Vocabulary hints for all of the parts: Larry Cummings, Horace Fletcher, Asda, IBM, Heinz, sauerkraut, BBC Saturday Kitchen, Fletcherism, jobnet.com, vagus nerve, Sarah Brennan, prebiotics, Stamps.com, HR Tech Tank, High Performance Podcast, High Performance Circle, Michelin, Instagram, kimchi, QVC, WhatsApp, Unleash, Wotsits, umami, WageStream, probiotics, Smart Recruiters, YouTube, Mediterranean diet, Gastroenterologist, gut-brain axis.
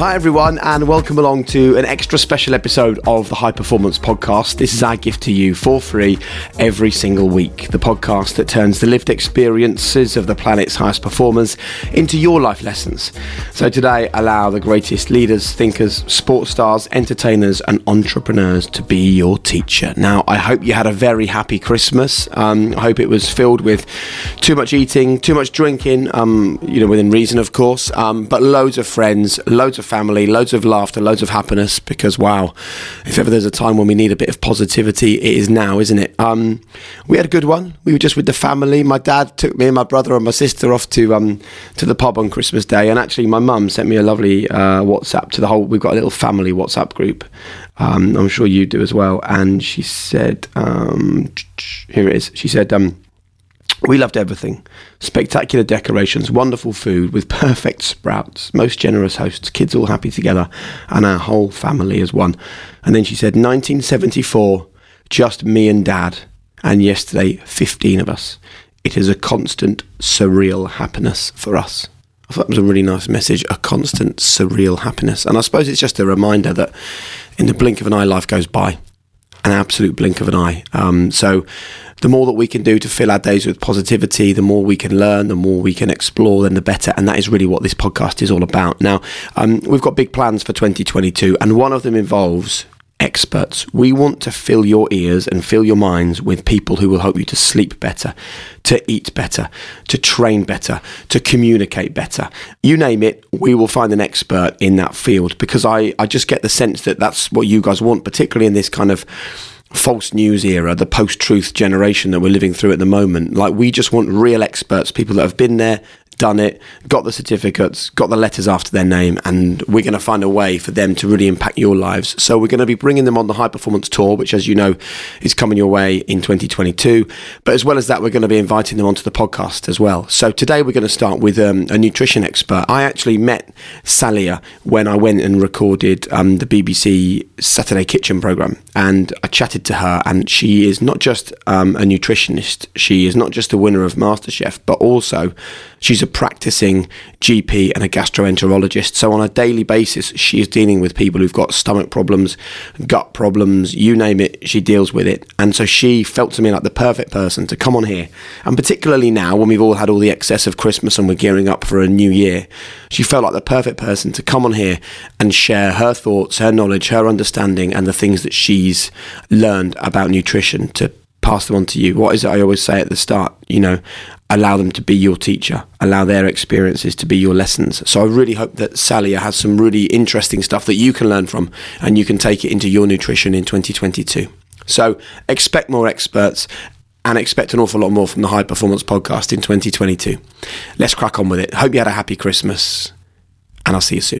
Hi everyone, and welcome along to an extra special episode of the High Performance Podcast. This is our gift to you for free every single week. The podcast that turns the lived experiences of the planet's highest performers into your life lessons. So today, allow the greatest leaders, thinkers, sports stars, entertainers and entrepreneurs to be your teacher. Now, I hope you had a very happy Christmas. I hope it was filled with too much eating, too much drinking, within reason, of course, but loads of friends, loads of family, loads of laughter, loads of happiness, because wow, if ever there's a time when we need a bit of positivity, it is now, isn't it? We had a good one. We were just with the family. My dad took me and my brother and my sister off to the pub on Christmas Day, and actually my mum sent me a lovely WhatsApp to the whole, we've got a little family WhatsApp group, I'm sure you do as well, and she said, here it is, she said, we loved everything. Spectacular decorations, wonderful food with perfect sprouts, most generous hosts, kids all happy together, and our whole family as one. And then she said, 1974, just me and Dad, and yesterday, 15 of us. It is a constant, surreal happiness for us. I thought that was a really nice message, a constant, surreal happiness. And I suppose it's just a reminder that in the blink of an eye, life goes by. An absolute blink of an eye. So the more that we can do to fill our days with positivity, the more we can learn, the more we can explore, then the better. And that is really what this podcast is all about. Now, we've got big plans for 2022, and one of them involves experts. We want to fill your ears and fill your minds with people who will help you to sleep better, to eat better, to train better, to communicate better. You name it, we will find an expert in that field, because I just get the sense that that's what you guys want, particularly in this kind of false news era, the post-truth generation that we're living through at the moment. Like, we just want real experts, people that have been there, done it, got the certificates, got the letters after their name, and we're going to find a way for them to really impact your lives. So we're going to be bringing them on the High Performance Tour, which, as you know, is coming your way in 2022. But as well as that, we're going to be inviting them onto the podcast as well. So today we're going to start with a nutrition expert. I actually met Saliha when I went and recorded the BBC Saturday Kitchen programme, and I chatted to her, and she is not just a nutritionist, she is not just the winner of MasterChef, but also she's a practicing GP and a gastroenterologist. So on a daily basis, she is dealing with people who've got stomach problems, gut problems, you name it, she deals with it. And so she felt to me like the perfect person to come on here. And particularly now, when we've all had all the excess of Christmas and we're gearing up for a new year, she felt like the perfect person to come on here and share her thoughts, her knowledge, her understanding, and the things that she's learned about nutrition to pass them on to you. What is it I always say at the start? Allow them to be your teacher, allow their experiences to be your lessons. So I really hope that Saliha has some really interesting stuff that you can learn from, and you can take it into your nutrition in 2022. So expect more experts, and expect an awful lot more from the High Performance Podcast in 2022. Let's crack on with it. Hope you had a happy Christmas, and I'll see you soon.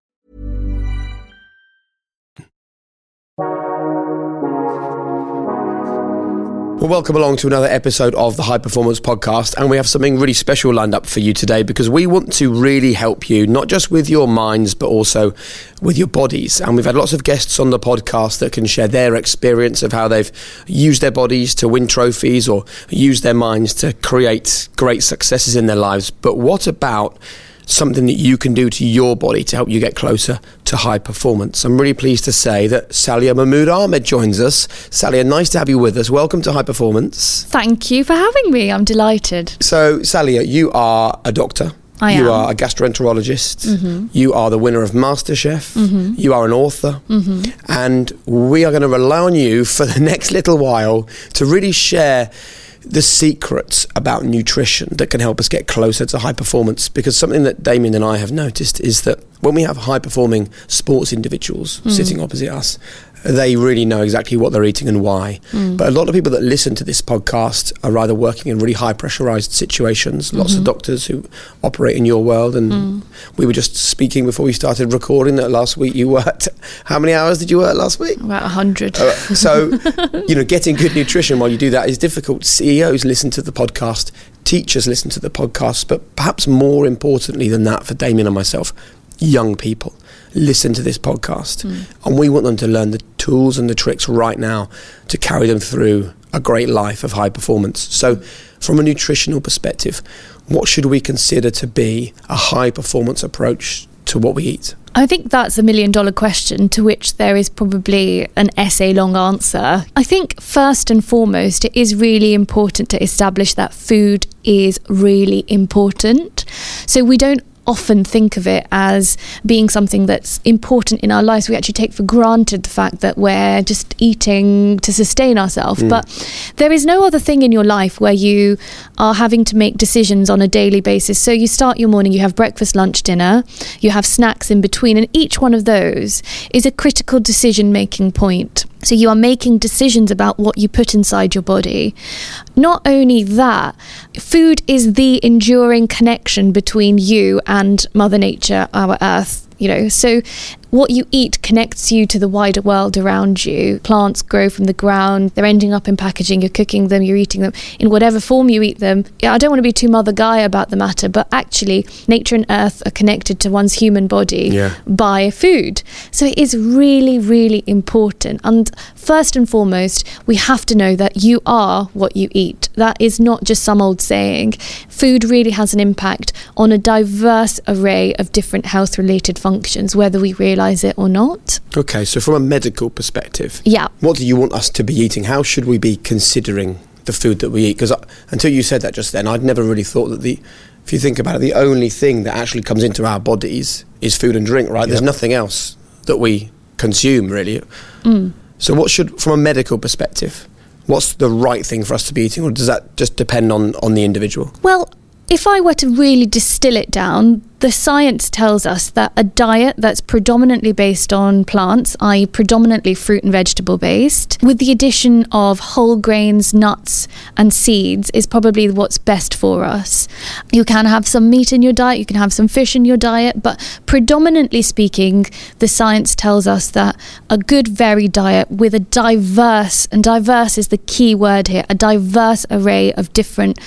Well, welcome along to another episode of the High Performance Podcast, and we have something really special lined up for you today, because we want to really help you, not just with your minds, but also with your bodies. And we've had lots of guests on the podcast that can share their experience of how they've used their bodies to win trophies or used their minds to create great successes in their lives. But what about something that you can do to your body to help you get closer to high performance? I'm really pleased to say that Saliha Mahmood Ahmed joins us. Saliha, nice to have you with us. Welcome to High Performance. Thank you for having me. I'm delighted. So, Saliha, you are a doctor. I am. You are a gastroenterologist. Mm-hmm. You are the winner of MasterChef. Mm-hmm. You are an author. Mm-hmm. And we are going to rely on you for the next little while to really share the secrets about nutrition that can help us get closer to high performance, because something that Damien and I have noticed is that when we have high performing sports individuals sitting opposite us, they really know exactly what they're eating and why. Mm. But a lot of people that listen to this podcast are either working in really high pressurized situations, mm-hmm. lots of doctors who operate in your world. And we were just speaking before we started recording that last week you worked. How many hours did you work last week? About 100. So, you know, getting good nutrition while you do that is difficult. CEOs listen to the podcast, teachers listen to the podcast, but perhaps more importantly than that for Damien and myself, young people listen to this podcast, and we want them to learn the tools and the tricks right now to carry them through a great life of high performance. So from a nutritional perspective, what should we consider to be a high performance approach to what we eat? I think that's $1 million question to which there is probably an essay long answer. I think first and foremost, it is really important to establish that food is really important. So we don't often think of it as being something that's important in our lives. We actually take for granted the fact that we're just eating to sustain ourselves. But there is no other thing in your life where you are having to make decisions on a daily basis. So you start your morning, you have breakfast, lunch, dinner, you have snacks in between, and each one of those is a critical decision-making point. So you are making decisions about what you put inside your body. Not only that, food is the enduring connection between you and Mother Nature, our Earth, you know. So what you eat connects you to the wider world around you. Plants grow from the ground, they're ending up in packaging, you're cooking them, you're eating them, in whatever form you eat them. I don't want to be too Mother Guy about the matter, but actually nature and earth are connected to one's human body by food. So it is really, really important. And first and foremost, we have to know that you are what you eat. That is not just some old saying. Food really has an impact on a diverse array of different health-related functions, whether we realise it or not. Okay, so from a medical perspective, what do you want us to be eating? How should we be considering the food that we eat? Because until you said that just then, I'd never really thought that if you think about it, the only thing that actually comes into our bodies is food and drink, right? There's nothing else that we consume, really. So what should, from a medical perspective, what's the right thing for us to be eating, or does that just depend on the individual? Well, if I were to really distill it down, the science tells us that a diet that's predominantly based on plants, i.e. predominantly fruit and vegetable based, with the addition of whole grains, nuts and seeds, is probably what's best for us. You can have some meat in your diet, you can have some fish in your diet, but predominantly speaking, the science tells us that a good varied diet with a diverse, and diverse is the key word here, a diverse array of different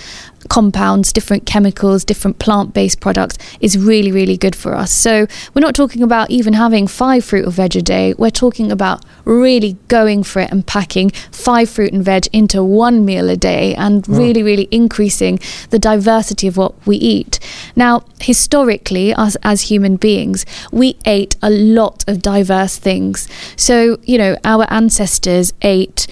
compounds, different chemicals, different plant-based products is really, really good for us. So we're not talking about even having 5 fruit or veg a day. We're talking about really going for it and packing 5 fruit and veg into 1 meal a day and really, really increasing the diversity of what we eat. Now, historically, us as human beings, we ate a lot of diverse things. So, you know, our ancestors ate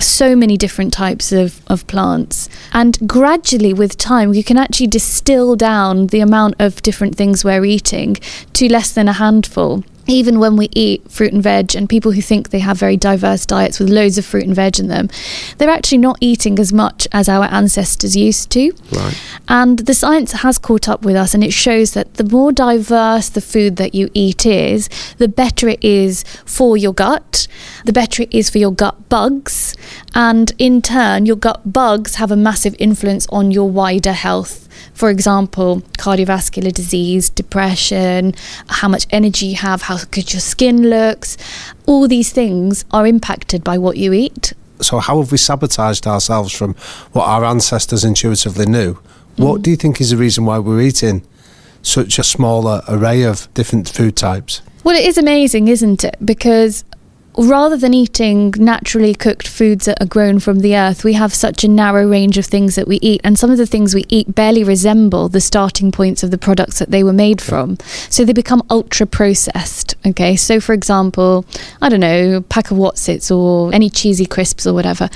so many different types of plants, and gradually with time you can actually distill down the amount of different things we're eating to less than a handful. Even when we eat fruit and veg, and people who think they have very diverse diets with loads of fruit and veg in them, they're actually not eating as much as our ancestors used to. Right. And the science has caught up with us, and it shows that the more diverse the food that you eat is, the better it is for your gut, the better it is for your gut bugs, and in turn, your gut bugs have a massive influence on your wider health. For example, cardiovascular disease, depression, how much energy you have, how good your skin looks. All these things are impacted by what you eat. So how have we sabotaged ourselves from what our ancestors intuitively knew? What do you think is the reason why we're eating such a smaller array of different food types? Well, it is amazing, isn't it? Because rather than eating naturally cooked foods that are grown from the earth, we have such a narrow range of things that we eat, and some of the things we eat barely resemble the starting points of the products that they were made from. So they become ultra processed. Okay, so for example, I don't know, a pack of Wotsits or any cheesy crisps or whatever,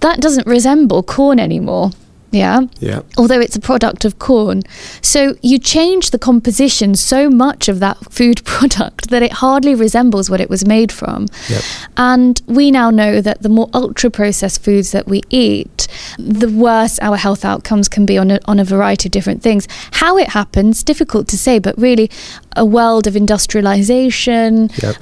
that doesn't resemble corn anymore. Yeah. Although it's a product of corn. So you change the composition so much of that food product that it hardly resembles what it was made from. Yep. And we now know that the more ultra-processed foods that we eat, the worse our health outcomes can be on a variety of different things. How it happens, difficult to say, but really a world of industrialization, yep.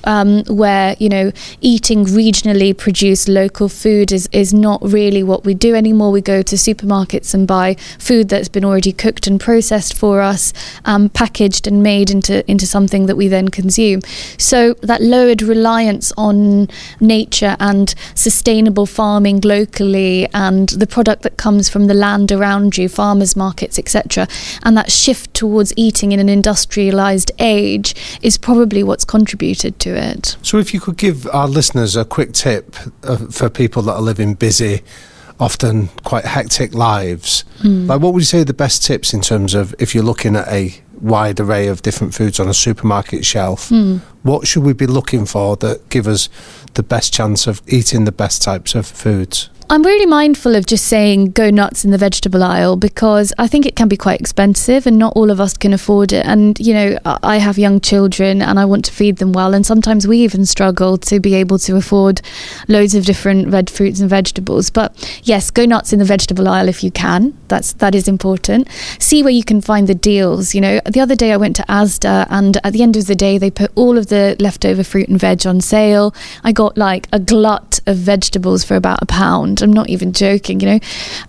Where, you know, eating regionally produced local food is not really what we do anymore. We go to supermarkets and buy food that's been already cooked and processed for us, packaged and made into something that we then consume. So that lowered reliance on nature and sustainable farming locally and the product that comes from the land around you, farmers markets, etc., and that shift towards eating in an industrialized age is probably what's contributed to it. So if you could give our listeners a quick tip for people that are living busy, often quite hectic lives. Like, what would you say are the best tips in terms of, if you're looking at a wide array of different foods on a supermarket shelf, what should we be looking for that give us the best chance of eating the best types of foods? I'm really mindful of just saying go nuts in the vegetable aisle, because I think it can be quite expensive and not all of us can afford it. And, you know, I have young children and I want to feed them well. And sometimes we even struggle to be able to afford loads of different red fruits and vegetables. But yes, go nuts in the vegetable aisle if you can. That is important. See where you can find the deals. You know, the other day I went to Asda and at the end of the day, they put all of the leftover fruit and veg on sale. I got like a glut of vegetables for about £1. I'm not even joking, you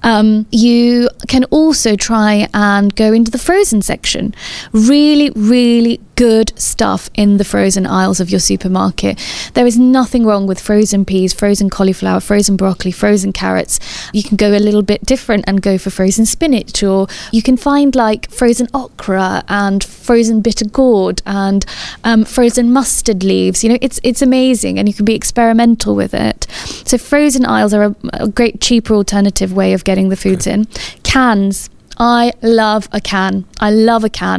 know. You can also try and go into the frozen section. Really, really good stuff in the frozen aisles of your supermarket. There is nothing wrong with frozen peas, frozen cauliflower, frozen broccoli, frozen carrots. You can go a little bit different and go for frozen spinach, or you can find like frozen okra and frozen bitter gourd and frozen mustard leaves. You know, it's amazing and you can be experimental with it. So frozen aisles are a great cheaper alternative way of getting the foods in. Cans. I love a can.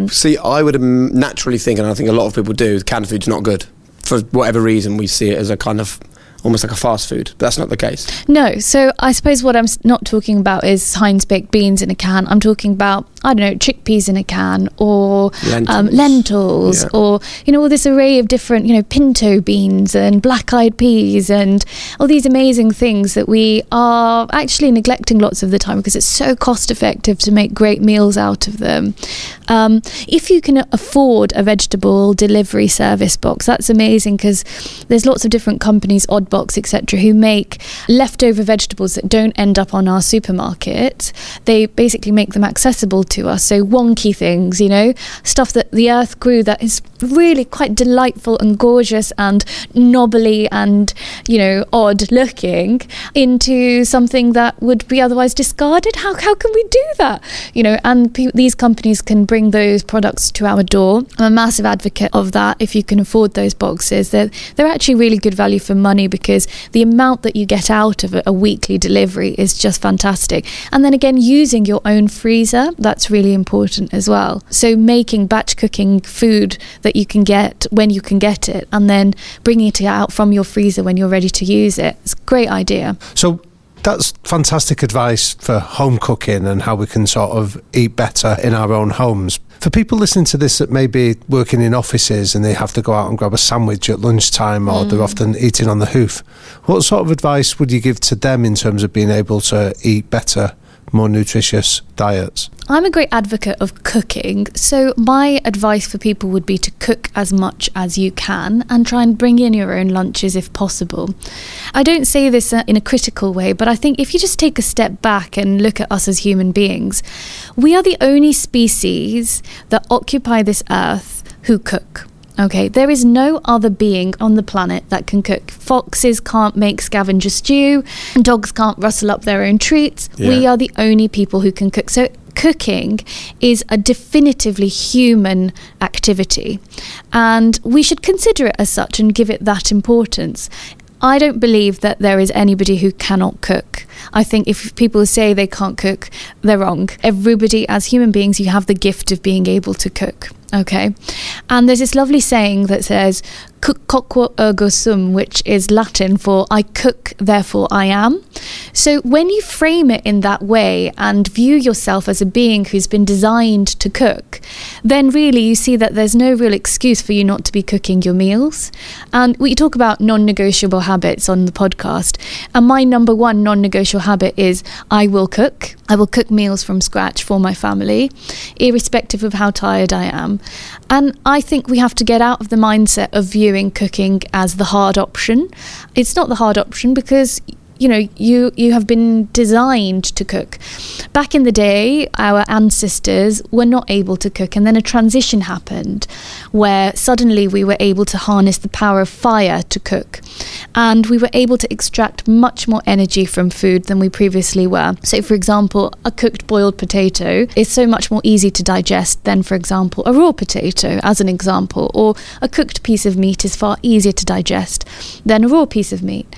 See, I would naturally think, and I think a lot of people do, canned food's not good. For whatever reason, we see it as a kind of almost like a fast food, but that's not the case. No, so I suppose what I'm not talking about is Heinz baked beans in a can. I'm talking about, I don't know, chickpeas in a can, or lentils, or, you know, all this array of different, you know, pinto beans and black-eyed peas and all these amazing things that we are actually neglecting lots of the time because it's so cost-effective to make great meals out of them. If you can afford a vegetable delivery service box, that's amazing because there's lots of different companies, Odd Box, etc., who make leftover vegetables that don't end up on our supermarket. They basically make them accessible to us. So wonky things, you know, stuff that the earth grew that is really quite delightful and gorgeous and knobbly and, you know, odd looking, into something that would be otherwise discarded. How can we do that? You know, and these companies can bring those products to our door. I'm a massive advocate of that. If you can afford those boxes, they're actually really good value for money, because the amount that you get out of a weekly delivery is just fantastic. And then again, using your own freezer, that's really important as well. So making batch cooking food that you can get when you can get it, and then bringing it out from your freezer when you're ready to use it. It's a great idea. So that's fantastic advice for home cooking and how we can sort of eat better in our own homes. For people listening to this that may be working in offices and they have to go out and grab a sandwich at lunchtime, or they're often eating on the hoof, what sort of advice would you give to them in terms of being able to eat better, more nutritious diets? I'm a great advocate of cooking, so my advice for people would be to cook as much as you can and try and bring in your own lunches if possible. I don't say this in a critical way, but I think if you just take a step back and look at us as human beings, we are the only species that occupy this earth who cook. Okay, there is no other being on the planet that can cook. Foxes can't make scavenger stew, and dogs can't rustle up their own treats. Yeah. We are the only people who can cook. So cooking is a definitively human activity, and we should consider it as such and give it that importance. I don't believe that there is anybody who cannot cook. I think if people say they can't cook, they're wrong. Everybody, as human beings, you have the gift of being able to cook. Okay. And there's this lovely saying that says, "Cuc quoque ergo sum," which is Latin for "I cook, therefore I am." So when you frame it in that way and view yourself as a being who's been designed to cook, then really you see that there's no real excuse for you not to be cooking your meals. And we talk about non-negotiable habits on the podcast. And my number one non-negotiable habit is I will cook. I will cook meals from scratch for my family, irrespective of how tired I am. And I think we have to get out of the mindset of viewing cooking as the hard option. It's not the hard option because, you know, you have been designed to cook. Back in the day, our ancestors were not able to cook, and then a transition happened where suddenly we were able to harness the power of fire to cook, and we were able to extract much more energy from food than we previously were. So, for example, a cooked boiled potato is so much more easy to digest than, for example, a raw potato, as an example, or a cooked piece of meat is far easier to digest than a raw piece of meat.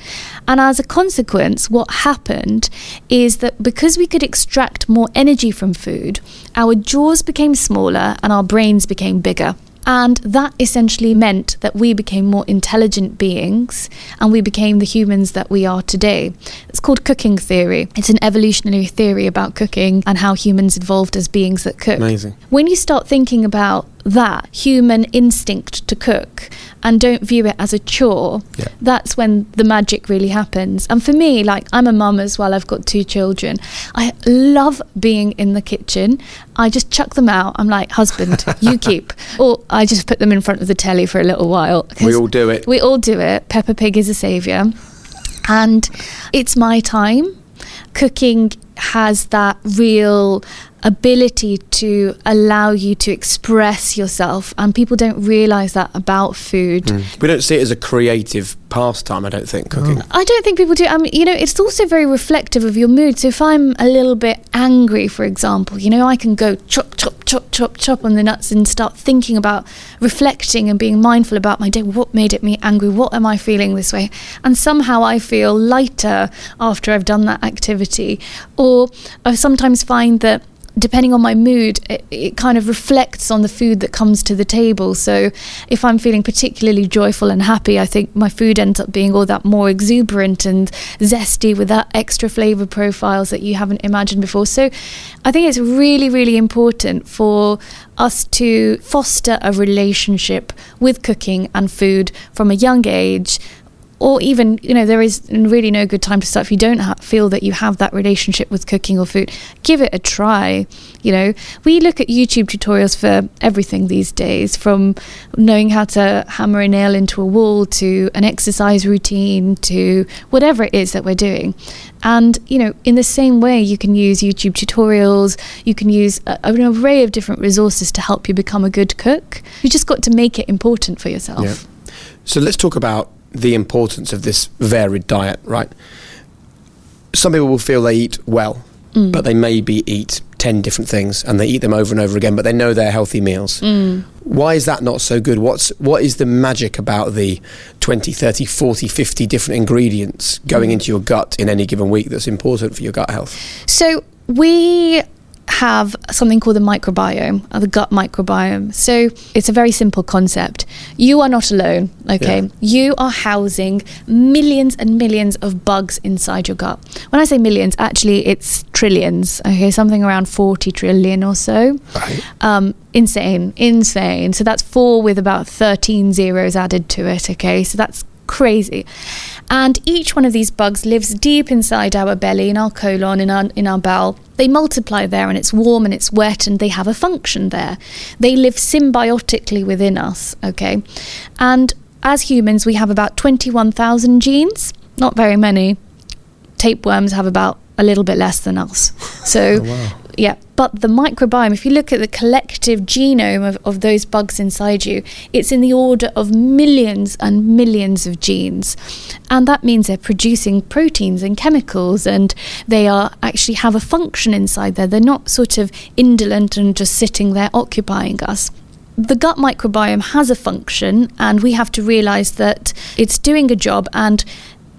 And as a consequence, what happened is that because we could extract more energy from food, our jaws became smaller and our brains became bigger. And that essentially meant that we became more intelligent beings, and we became the humans that we are today. It's called cooking theory. It's an evolutionary theory about cooking and how humans evolved as beings that cook. Amazing. When you start thinking about that human instinct to cook and don't view it as a chore, yeah, that's when the magic really happens. And for me, like, I'm a mum as well. I've got 2 children. I love being in the kitchen. I just chuck them out. I'm like, husband, you keep. Or I just put them in front of the telly for a little while. We all do it. We all do it. Peppa Pig is a saviour. And it's my time. Cooking has that real ability to allow you to express yourself, and people don't realise that about food. We don't see it as a creative pastime, I don't think, cooking. I don't think people do. I mean, you know, it's also very reflective of your mood. So if I'm a little bit angry, for example, you know, I can go chop, chop, chop, chop, chop on the nuts and start thinking about reflecting and being mindful about my day. What made me angry? What am I feeling this way? And somehow I feel lighter after I've done that activity. Or I sometimes find that depending on my mood, it kind of reflects on the food that comes to the table. So if I'm feeling particularly joyful and happy, I think my food ends up being all that more exuberant and zesty with that extra flavour profiles that you haven't imagined before. So I think it's really, really important for us to foster a relationship with cooking and food from a young age. Or even, you know, there is really no good time to start. If you don't feel that you have that relationship with cooking or food, give it a try. You know, we look at YouTube tutorials for everything these days, from knowing how to hammer a nail into a wall to an exercise routine to whatever it is that we're doing. And, you know, in the same way, you can use YouTube tutorials, you can use an array of different resources to help you become a good cook. You just got to make it important for yourself. Yeah. So let's talk about the importance of this varied diet, right? Some people will feel they eat well, but they maybe eat 10 different things and they eat them over and over again, but they know they're healthy meals. Why is that not so good? What is the magic about the 20, 30, 40, 50 different ingredients going into your gut in any given week that's important for your gut health? So we have something called the microbiome, or the gut microbiome. So it's a very simple concept. You are not alone, okay? Yeah. You are housing millions and millions of bugs inside your gut. When I say millions, actually it's trillions, okay? Something around 40 trillion or so. Right. Insane. So that's 4 with about 13 zeros added to it, okay? So that's crazy. And each one of these bugs lives deep inside our belly, in our colon, in our bowel. They multiply there, and it's warm and it's wet, and they have a function there. They live symbiotically within us, okay? And as humans, we have about 21,000 genes. Not very many. Tapeworms have about a little bit less than us. So, oh, wow. Yeah, but the microbiome, if you look at the collective genome of those bugs inside you, it's in the order of millions and millions of genes. And that means they're producing proteins and chemicals, and they are actually have a function inside there. They're not sort of indolent and just sitting there occupying us. The gut microbiome has a function, and we have to realize that it's doing a job. And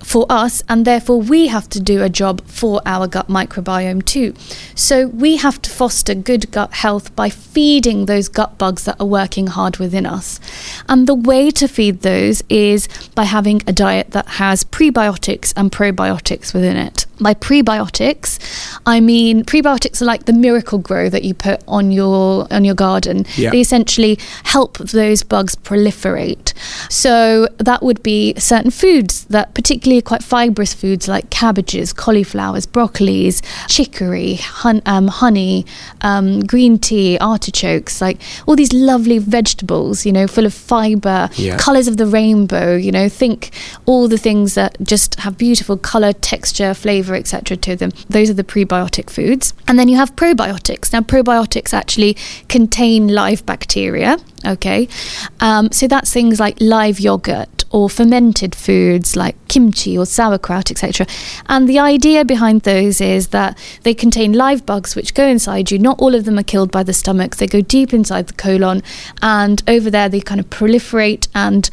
for us, and therefore we have to do a job for our gut microbiome too. So we have to foster good gut health by feeding those gut bugs that are working hard within us. And the way to feed those is by having a diet that has prebiotics and probiotics within it. By prebiotics, I mean prebiotics are like the miracle grow that you put on your garden. Yeah. They essentially help those bugs proliferate. So that would be certain foods that, particularly quite fibrous foods like cabbages, cauliflowers, broccolis, chicory, honey, green tea, artichokes, like all these lovely vegetables, you know, full of fibre, yeah. Colours of the rainbow, you know, think all the things that just have beautiful colour, texture, flavour, etc. to them. Those are the prebiotic foods. And then you have probiotics. Now, probiotics actually contain live bacteria, okay? So that's things like live yogurt or fermented foods like kimchi or sauerkraut, etc. And the idea behind those is that they contain live bugs which go inside you. Not all of them are killed by the stomach. They go deep inside the colon, and over there they kind of proliferate and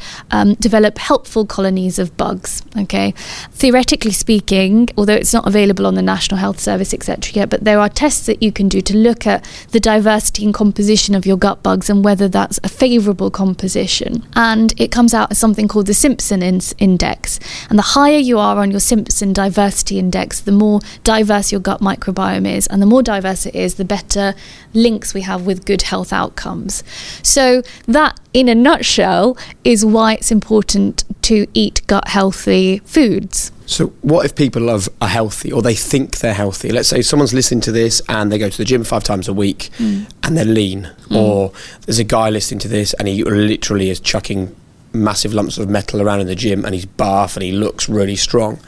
develop helpful colonies of bugs, okay? Theoretically speaking, although it's not available on the National Health Service, etc. yet, but there are tests that you can do to look at the diversity and composition of your gut bugs and whether that's a favourable composition. And it comes out as something called the Simpson index. And the higher you are on your Simpson diversity index, the more diverse your gut microbiome is. And the more diverse it is, the better links we have with good health outcomes. So that, in a nutshell, is why it's important to eat gut-healthy foods. So what if people are healthy, or they think they're healthy? Let's say someone's listening to this and they go to the gym 5 times a week and they're lean. Or there's a guy listening to this and he literally is chucking massive lumps of metal around in the gym and he's buff and he looks really strong.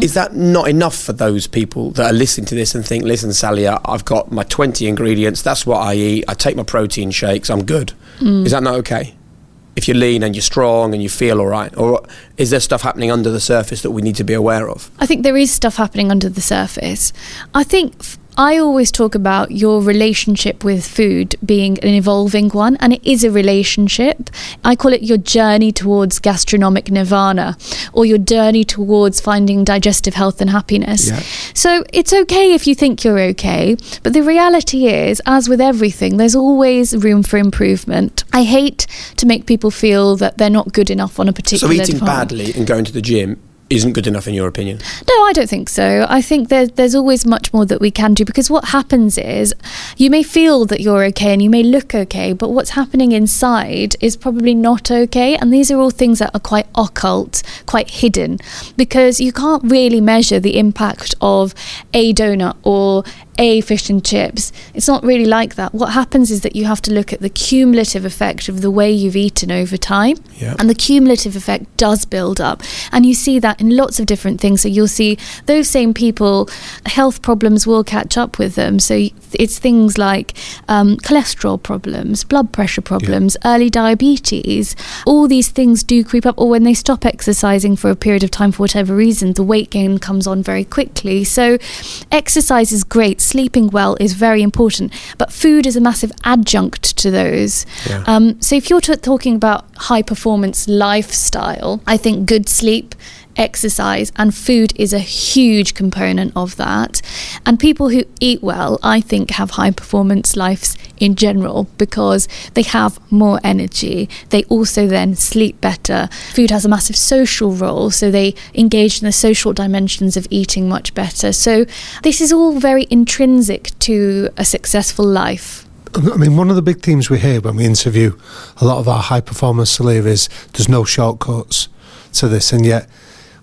Is that not enough for those people that are listening to this and think, listen, Saliha, I've got my 20 ingredients, that's what I eat, I take my protein shakes, I'm good. Is that not okay? If you're lean and you're strong and you feel all right, or is there stuff happening under the surface that we need to be aware of? I think there is stuff happening under the surface. I think I always talk about your relationship with food being an evolving one, and it is a relationship. I call it your journey towards gastronomic nirvana, or your journey towards finding digestive health and happiness. Yeah. So it's okay if you think you're okay, but the reality is, as with everything, there's always room for improvement. I hate to make people feel that they're not good enough on a particular So eating badly and going to the gym isn't good enough in your opinion? No, I don't think so. I think there's always much more that we can do, because what happens is you may feel that you're okay and you may look okay, but what's happening inside is probably not okay. And these are all things that are quite occult, quite hidden, because you can't really measure the impact of a donut or a fish and chips. It's not really like that. What happens is that you have to look at the cumulative effect of the way you've eaten over time. Yep. And the cumulative effect does build up, and you see that in lots of different things. So you'll see those same people, health problems will catch up with them. So it's things like cholesterol problems, blood pressure problems, yeah. early diabetes. All these things do creep up, or when they stop exercising for a period of time for whatever reason, the weight gain comes on very quickly. So exercise is great, sleeping well is very important, but food is a massive adjunct to those. Yeah. So if you're talking about high performance lifestyle, I think good sleep, exercise and food is a huge component of that. And people who eat well, I think, have high performance lives in general, because they have more energy. They also then sleep better. Food has a massive social role, so they engage in the social dimensions of eating much better. So this is all very intrinsic to a successful life. I mean, one of the big themes we hear when we interview a lot of our high performers, Saliha, is there's no shortcuts to this. And yet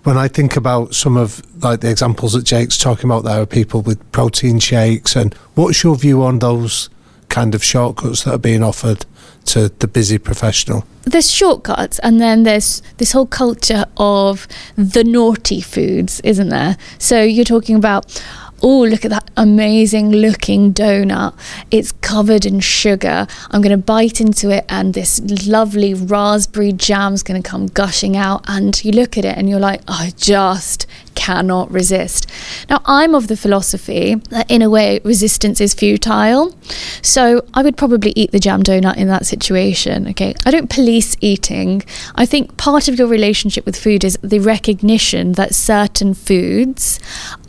when I think about some of like the examples that Jake's talking about, there are people with protein shakes. And what's your view on those kind of shortcuts that are being offered to the busy professional? There's shortcuts, and then there's this whole culture of the naughty foods, isn't there? So you're talking about, oh, look at that amazing looking donut. It's covered in sugar. I'm going to bite into it and this lovely raspberry jam's going to come gushing out. And you look at it and you're like, I just cannot resist. Now, I'm of the philosophy that in a way resistance is futile. So I would probably eat the jam donut in that situation. Okay, I don't police eating. I think part of your relationship with food is the recognition that certain foods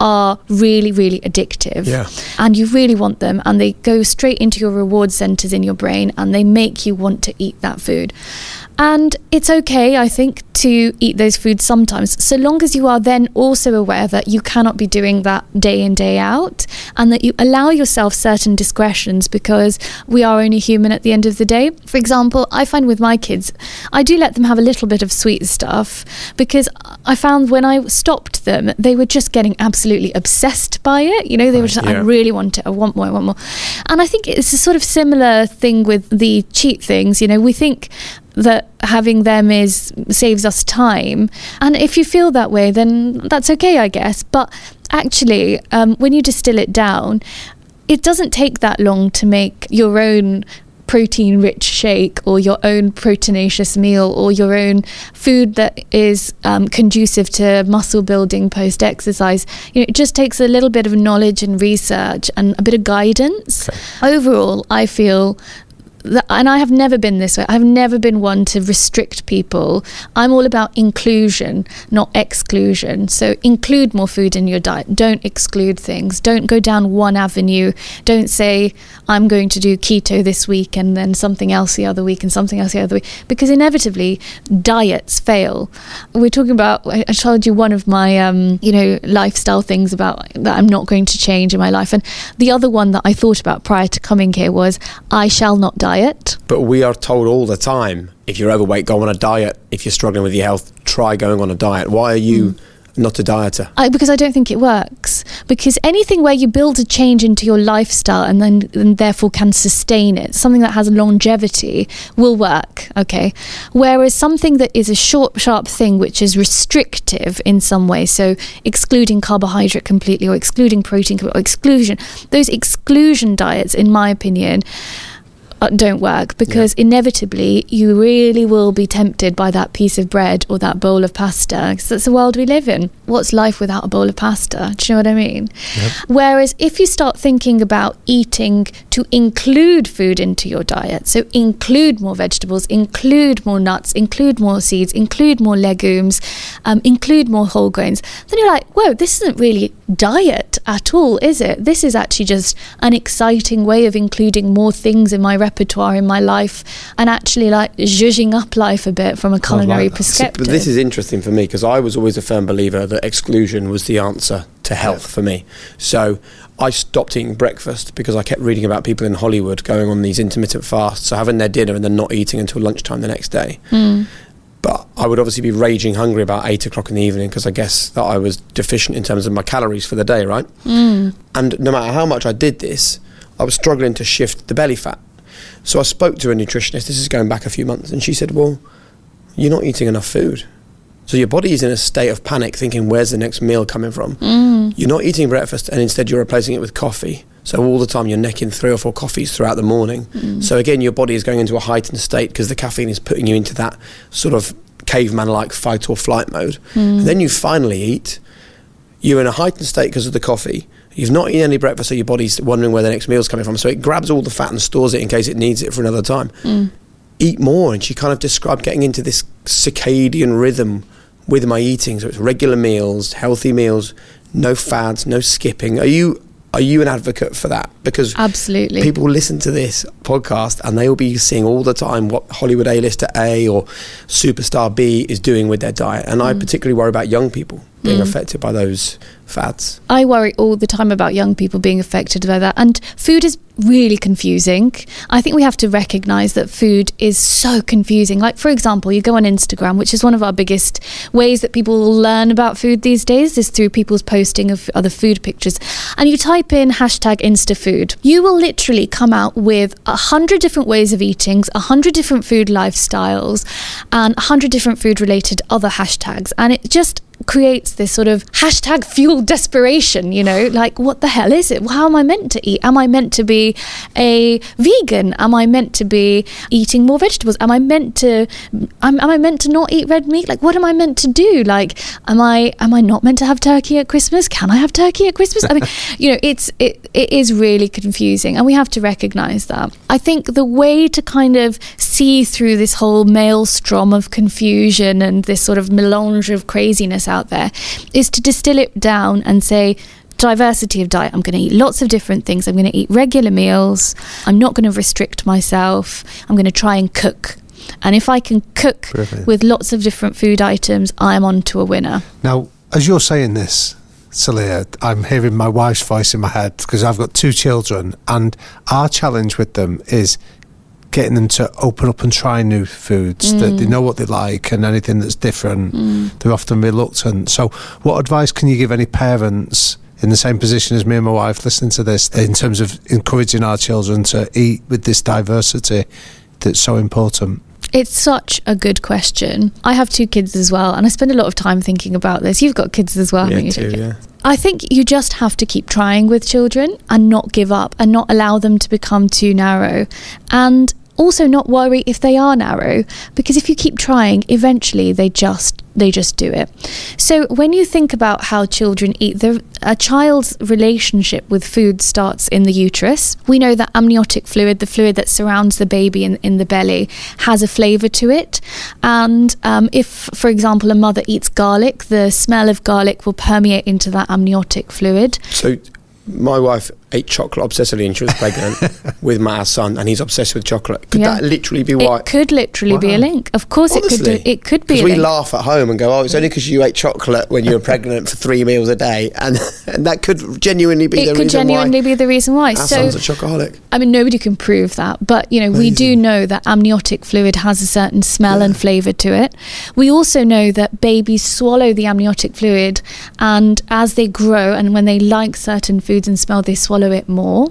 are really, really addictive. Yeah. And you really want them, and they go straight into your reward centers in your brain, and they make you want to eat that food. And it's okay, I think, to eat those foods sometimes, so long as you are then also aware that you cannot be doing that day in, day out, and that you allow yourself certain discretions, because we are only human at the end of the day. For example, I find with my kids, I do let them have a little bit of sweet stuff, because I found when I stopped them, they were just getting absolutely obsessed by it. You know, they were just like, I really want it, I want more, I want more. And I think it's a sort of similar thing with the cheat things. You know, we think that having them saves us time, and if you feel that way, then that's okay, I guess. But actually, when you distill it down, it doesn't take that long to make your own protein-rich shake, or your own proteinaceous meal, or your own food that is conducive to muscle building post-exercise. You know, it just takes a little bit of knowledge and research and a bit of guidance. Okay. Overall, I feel that, and I have never been this way, I've never been one to restrict people. I'm all about inclusion, not exclusion. So include more food in your diet, don't exclude things, don't go down one avenue, don't say I'm going to do keto this week and then something else the other week and something else the other week, because inevitably diets fail. We're talking about, I told you one of my lifestyle things about that I'm not going to change in my life, and the other one that I thought about prior to coming here was I shall not diet. But we are told all the time, if you're overweight, go on a diet. If you're struggling with your health, try going on a diet. Why are you not a dieter? Because I don't think it works. Because anything where you build a change into your lifestyle and therefore can sustain it, something that has longevity, will work, okay? Whereas something that is a short, sharp thing, which is restrictive in some way, so excluding carbohydrate completely, or excluding protein, or those exclusion diets, in my opinion, don't work, because inevitably you really will be tempted by that piece of bread or that bowl of pasta, because that's the world we live in. What's life without a bowl of pasta? Do you know what I mean? Yep. Whereas if you start thinking about eating to include food into your diet, so include more vegetables, include more nuts, include more seeds, include more legumes, include more whole grains, then you're like, whoa, this isn't really diet at all, is it? This is actually just an exciting way of including more things in my repertoire, in my life, and actually like zhuzhing up life a bit from a culinary perspective. But this is interesting for me, because I was always a firm believer that exclusion was the answer to health for me. So I stopped eating breakfast because I kept reading about people in Hollywood going on these intermittent fasts, so having their dinner and then not eating until lunchtime the next day. But I would obviously be raging hungry about 8 o'clock in the evening, because I guess that I was deficient in terms of my calories for the day, right? And no matter how much I did this, I was struggling to shift the belly fat. So I spoke to a nutritionist, this is going back a few months, and she said, well, you're not eating enough food. So your body is in a state of panic, thinking, where's the next meal coming from? You're not eating breakfast, and instead you're replacing it with coffee. So all the time you're necking 3 or 4 coffees throughout the morning. So again, your body is going into a heightened state, because the caffeine is putting you into that sort of caveman-like fight or flight mode. And then you finally eat, you're in a heightened state because of the coffee. You've not eaten any breakfast, so your body's wondering where the next meal's coming from. So it grabs all the fat and stores it in case it needs it for another time. Eat more. And she kind of described getting into this circadian rhythm with my eating. So it's regular meals, healthy meals, no fads, no skipping. Are you an advocate for that? Because absolutely, people listen to this podcast and they will be seeing all the time what Hollywood A-lister A or superstar B is doing with their diet. And I particularly worry about young people being affected by those fads. I worry all the time about young people being affected by that. And food is really confusing. I think we have to recognise that food is so confusing. Like, for example, you go on Instagram, which is one of our biggest ways that people will learn about food these days, is through people's posting of other food pictures. And you type in #InstaFood. You will literally come out with 100 different ways of eating, 100 different food lifestyles, and 100 different food-related other hashtags. And it just creates this sort of hashtag fuel desperation, you know, like, what the hell is it? How am I meant to eat? Am I meant to be a vegan? Am I meant to be eating more vegetables? Am I meant to not eat red meat? Like, what am I meant to do? Like, am I not meant to have turkey at Christmas? Can I have turkey at Christmas? I mean, you know, it is really confusing, and we have to recognize that. I think the way to kind of see through this whole maelstrom of confusion and this sort of melange of craziness out there is to distill it down and say, diversity of diet. I'm going to eat lots of different things. I'm going to eat regular meals. I'm not going to restrict myself. I'm going to try and cook. And if I can cook Perfect. With lots of different food items, I'm on to a winner. Now, as you're saying this, Saliha, I'm hearing my wife's voice in my head because I've got 2 children, and our challenge with them is getting them to open up and try new foods, that they know what they like, and anything that's different, they're often reluctant. So what advice can you give any parents in the same position as me and my wife listening to this in terms of encouraging our children to eat with this diversity that's so important? It's such a good question. I have 2 kids as well, and I spend a lot of time thinking about this. You've got kids as well, haven't you? Yeah. I think you just have to keep trying with children and not give up and not allow them to become too narrow. And also not worry if they are narrow, because if you keep trying, eventually they just do it. So when you think about how children eat, a child's relationship with food starts in the uterus. We know that amniotic fluid, the fluid that surrounds the baby in the belly, has a flavour to it. And if, for example, a mother eats garlic, the smell of garlic will permeate into that amniotic fluid. So my wife ate chocolate obsessively, and she was pregnant with my son, and he's obsessed with chocolate. Could that literally be why? It could literally be a link. Of course, honestly, it could be. Because we laugh at home and go, "Oh, it's only because you ate chocolate when you were pregnant for 3 meals a day," and that could genuinely be the reason why. It could genuinely be the reason why. Our son's a chocoholic. I mean, nobody can prove that, but you know, we do know that amniotic fluid has a certain smell and flavour to it. We also know that babies swallow the amniotic fluid, and as they grow, and when they like certain foods and smell, they swallow it more,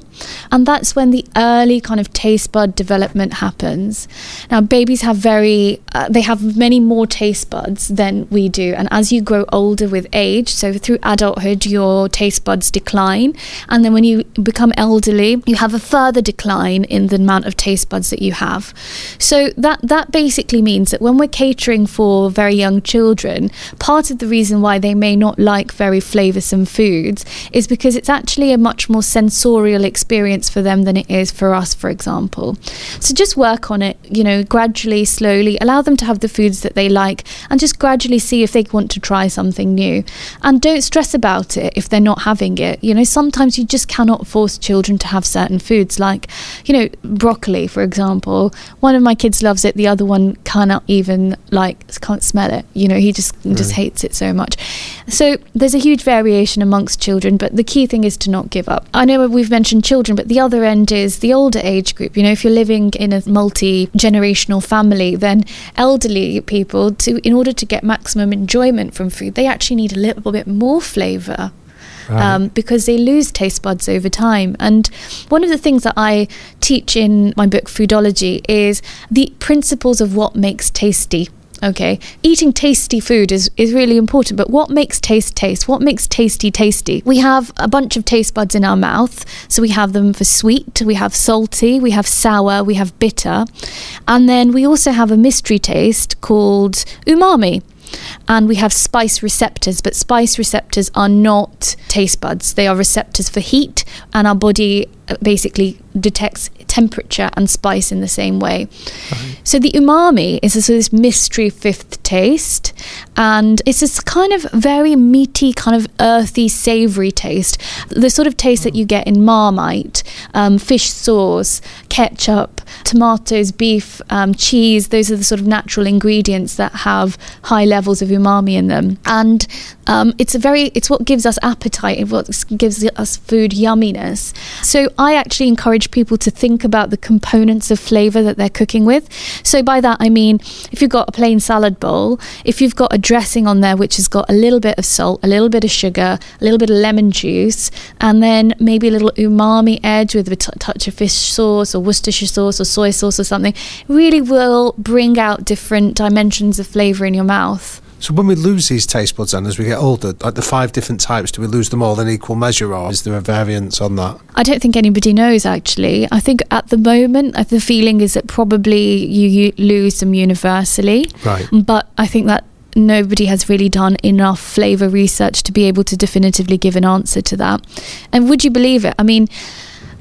and that's when the early kind of taste bud development happens. Now babies have they have many more taste buds than we do, and as you grow older with age, so through adulthood, your taste buds decline, and then when you become elderly, you have a further decline in the amount of taste buds that you have. So that basically means that when we're catering for very young children, part of the reason why they may not like very flavoursome foods is because it's actually a much more sensorial experience for them than it is for us, for example. So just work on it, you know, gradually, slowly, allow them to have the foods that they like, and just gradually see if they want to try something new. And don't stress about it if they're not having it. You know, sometimes you just cannot force children to have certain foods, like, you know, broccoli, for example. One of my kids loves it, the other one cannot even, like, can't smell it. You know, he just hates it so much. So there's a huge variation amongst children, but the key thing is to not give up. I know we've mentioned children, but the other end is the older age group. You know, if you're living in a multi-generational family, then elderly people, in order to get maximum enjoyment from food, they actually need a little bit more flavour. Right. Because they lose taste buds over time. And one of the things that I teach in my book Foodology is the principles of what makes tasty. Okay, eating tasty food is really important, but what makes taste? What makes tasty tasty? We have a bunch of taste buds in our mouth, so we have them for sweet, we have salty, we have sour, we have bitter, and then we also have a mystery taste called umami. And we have spice receptors, but spice receptors are not taste buds. They are receptors for heat, and our body basically detects temperature and spice in the same way. Right. So the umami is this mystery 5th taste, and it's this kind of very meaty, kind of earthy, savoury taste. The sort of taste that you get in Marmite, fish sauce, ketchup, tomatoes, beef, cheese. Those are the sort of natural ingredients that have high levels of umami in them. And it's what gives us appetite, it's what gives us food yumminess. So I actually encourage people to think about the components of flavour that they're cooking with. So by that I mean, if you've got a plain salad bowl, if you've got a dressing on there which has got a little bit of salt, a little bit of sugar, a little bit of lemon juice, and then maybe a little umami edge with a touch of fish sauce or Worcestershire sauce or soy sauce or something, really will bring out different dimensions of flavour in your mouth. So when we lose these taste buds then as we get older, like the 5 different types, do we lose them all in equal measure, or is there a variance on that? I don't think anybody knows, actually. I think at the moment the feeling is that probably you lose them universally. Right. But I think that nobody has really done enough flavour research to be able to definitively give an answer to that. And would you believe it? I mean,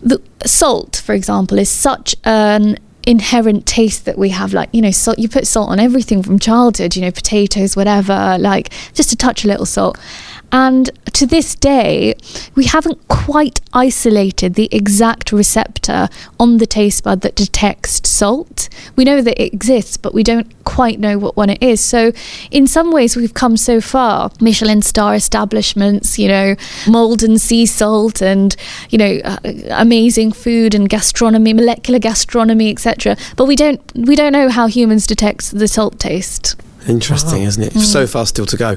the salt, for example, is such an inherent taste that we have, like, you know, salt, you put salt on everything from childhood, you know, potatoes, whatever, like just a touch, a little salt. And to this day, we haven't quite isolated the exact receptor on the taste bud that detects salt. We know that it exists, but we don't quite know what one it is. So in some ways, we've come so far. Michelin star establishments, you know, Malden sea salt, and, you know, amazing food and gastronomy, molecular gastronomy, etc. But we don't know how humans detect the salt taste. Interesting, isn't it? So far still to go.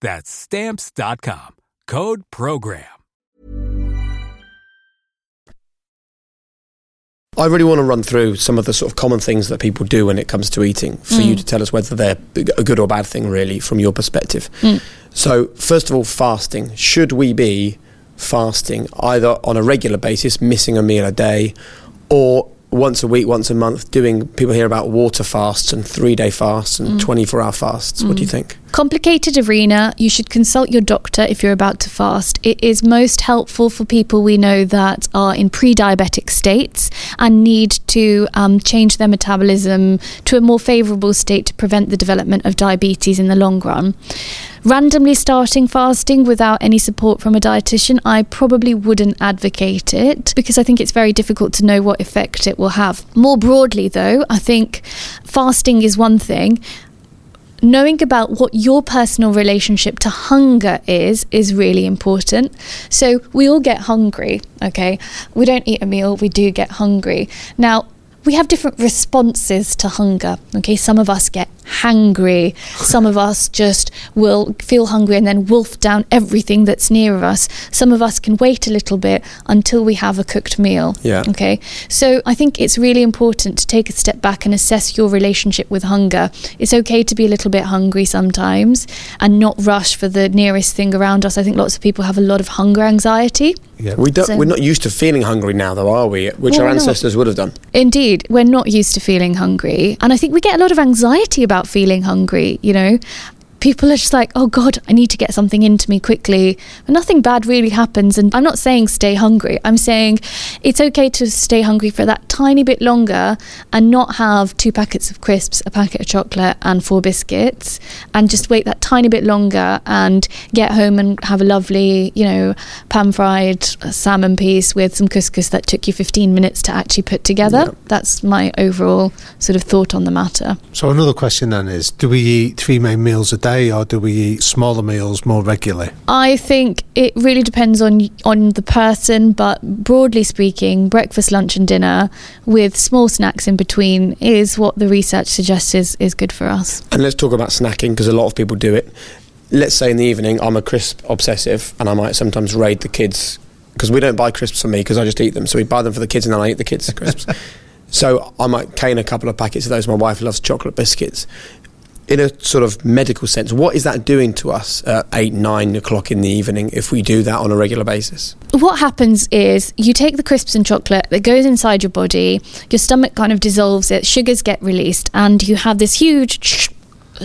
That's Stamps.com. Code PROGRAM. I really want to run through some of the sort of common things that people do when it comes to eating for you to tell us whether they're a good or bad thing, really, from your perspective. So, first of all, fasting. Should we be fasting either on a regular basis, missing a meal a day, or once a week, once a month, doing, people hear about water fasts and 3-day fasts and 24-hour fasts. What do you think? Complicated arena. You should consult your doctor if you're about to fast. It is most helpful for people we know that are in pre-diabetic states and need to change their metabolism to a more favourable state to prevent the development of diabetes in the long run. Randomly starting fasting without any support from a dietitian, I probably wouldn't advocate it because I think it's very difficult to know what effect it will have. More broadly, though, I think fasting is one thing. Knowing about what your personal relationship to hunger is really important. So we all get hungry, okay? We don't eat a meal, we do get hungry. Now, we have different responses to hunger, okay? Some of us get hangry. Some of us just will feel hungry and then wolf down everything that's near us. Some of us can wait a little bit until we have a cooked meal. Yeah. Okay. So I think it's really important to take a step back and assess your relationship with hunger. It's okay to be a little bit hungry sometimes and not rush for the nearest thing around us. I think lots of people have a lot of hunger anxiety. Yeah. We're not used to feeling hungry now, though, are we? Which our ancestors would have done. Indeed, we're not used to feeling hungry, and I think we get a lot of anxiety about feeling hungry. You know, people are just like, oh god, I need to get something into me quickly, and nothing bad really happens. And I'm not saying stay hungry, I'm saying it's okay to stay hungry for that tiny bit longer and not have 2 packets of crisps, a packet of chocolate and 4 biscuits, and just wait that tiny bit longer and get home and have a lovely, you know, pan fried salmon piece with some couscous that took you 15 minutes to actually put together. Yep. That's my overall sort of thought on the matter. So another question then is, do we eat 3 main meals a day, or do we eat smaller meals more regularly? I think it really depends on the person, but broadly speaking, breakfast, lunch and dinner with small snacks in between is what the research suggests is good for us. And let's talk about snacking, because a lot of people do it. let's say in the evening I'm a crisp obsessive and I might sometimes raid the kids, because we don't buy crisps for me because I just eat them. So we buy them for the kids and then I eat the kids' crisps. So I might cane a couple of packets of those. My wife loves chocolate biscuits. In a sort of medical sense, what is that doing to us at 8, 9 o'clock in the evening if we do that on a regular basis? What happens is you take the crisps and chocolate that goes inside your body, your stomach kind of dissolves it, sugars get released, and you have this huge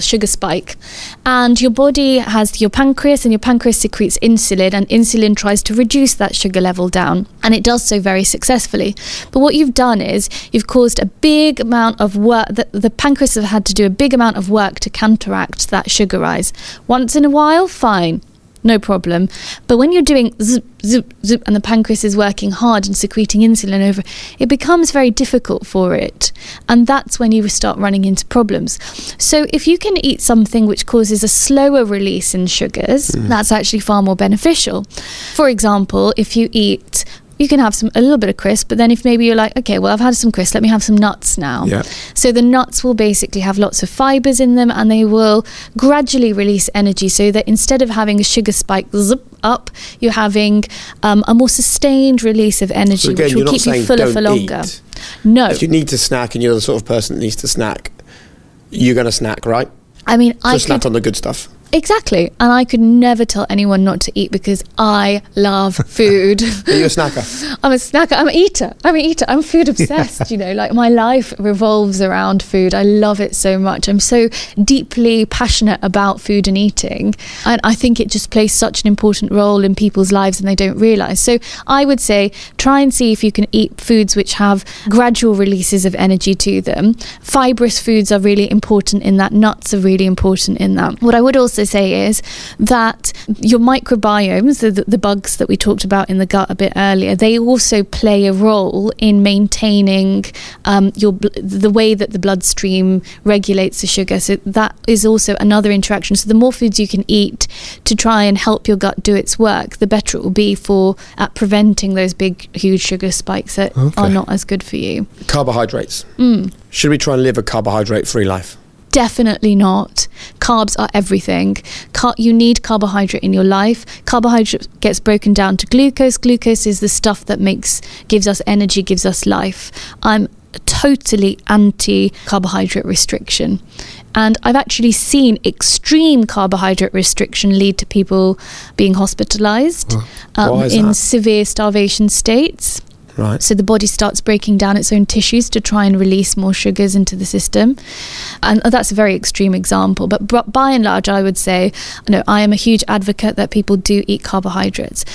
sugar spike. And your body has your pancreas, and your pancreas secretes insulin, and insulin tries to reduce that sugar level down, and it does so very successfully. But what you've done is you've caused a big amount of work. The pancreas have had to do a big amount of work to counteract that sugar rise. Once in a while, fine, no problem. But when you're doing zip, zip, zip, and the pancreas is working hard and secreting insulin over, it becomes very difficult for it. And that's when you start running into problems. So if you can eat something which causes a slower release in sugars, that's actually far more beneficial. For example, if you eat... you can have a little bit of crisp, but then if maybe you're like, okay, well, I've had some crisp, let me have some nuts now. Yeah. So the nuts will basically have lots of fibers in them, and they will gradually release energy, so that instead of having a sugar spike zip up, you're having a more sustained release of energy, so again, which will keep you fuller for longer. Eat. No. If you need to snack and you're the sort of person that needs to snack, you're going to snack, right? I mean, so I snack on the good stuff. Exactly. And I could never tell anyone not to eat, because I love food. Are you a snacker? I'm a snacker. I'm an eater. I'm food obsessed, yeah. You know, like my life revolves around food. I love it so much. I'm so deeply passionate about food and eating. And I think it just plays such an important role in people's lives and they don't realise. So I would say try and see if you can eat foods which have gradual releases of energy to them. Fibrous foods are really important in that. Nuts are really important in that. What I would also say is that your microbiomes, the bugs that we talked about in the gut a bit earlier, they also play a role in maintaining the way that the bloodstream regulates the sugar. So that is also another interaction. So the more foods you can eat to try and help your gut do its work, the better it will be for at preventing those big, huge sugar spikes that are not as good for you. Carbohydrates. Should we try and live a carbohydrate-free life? Definitely not. Carbs are everything. You need carbohydrate in your life. Carbohydrate gets broken down to glucose. Glucose is the stuff that gives us energy, gives us life. I'm totally anti-carbohydrate restriction. And I've actually seen extreme carbohydrate restriction lead to people being hospitalised in severe starvation states. Right. So the body starts breaking down its own tissues to try and release more sugars into the system. And that's a very extreme example. But by and large, I would say, no, I am a huge advocate that people do eat carbohydrates.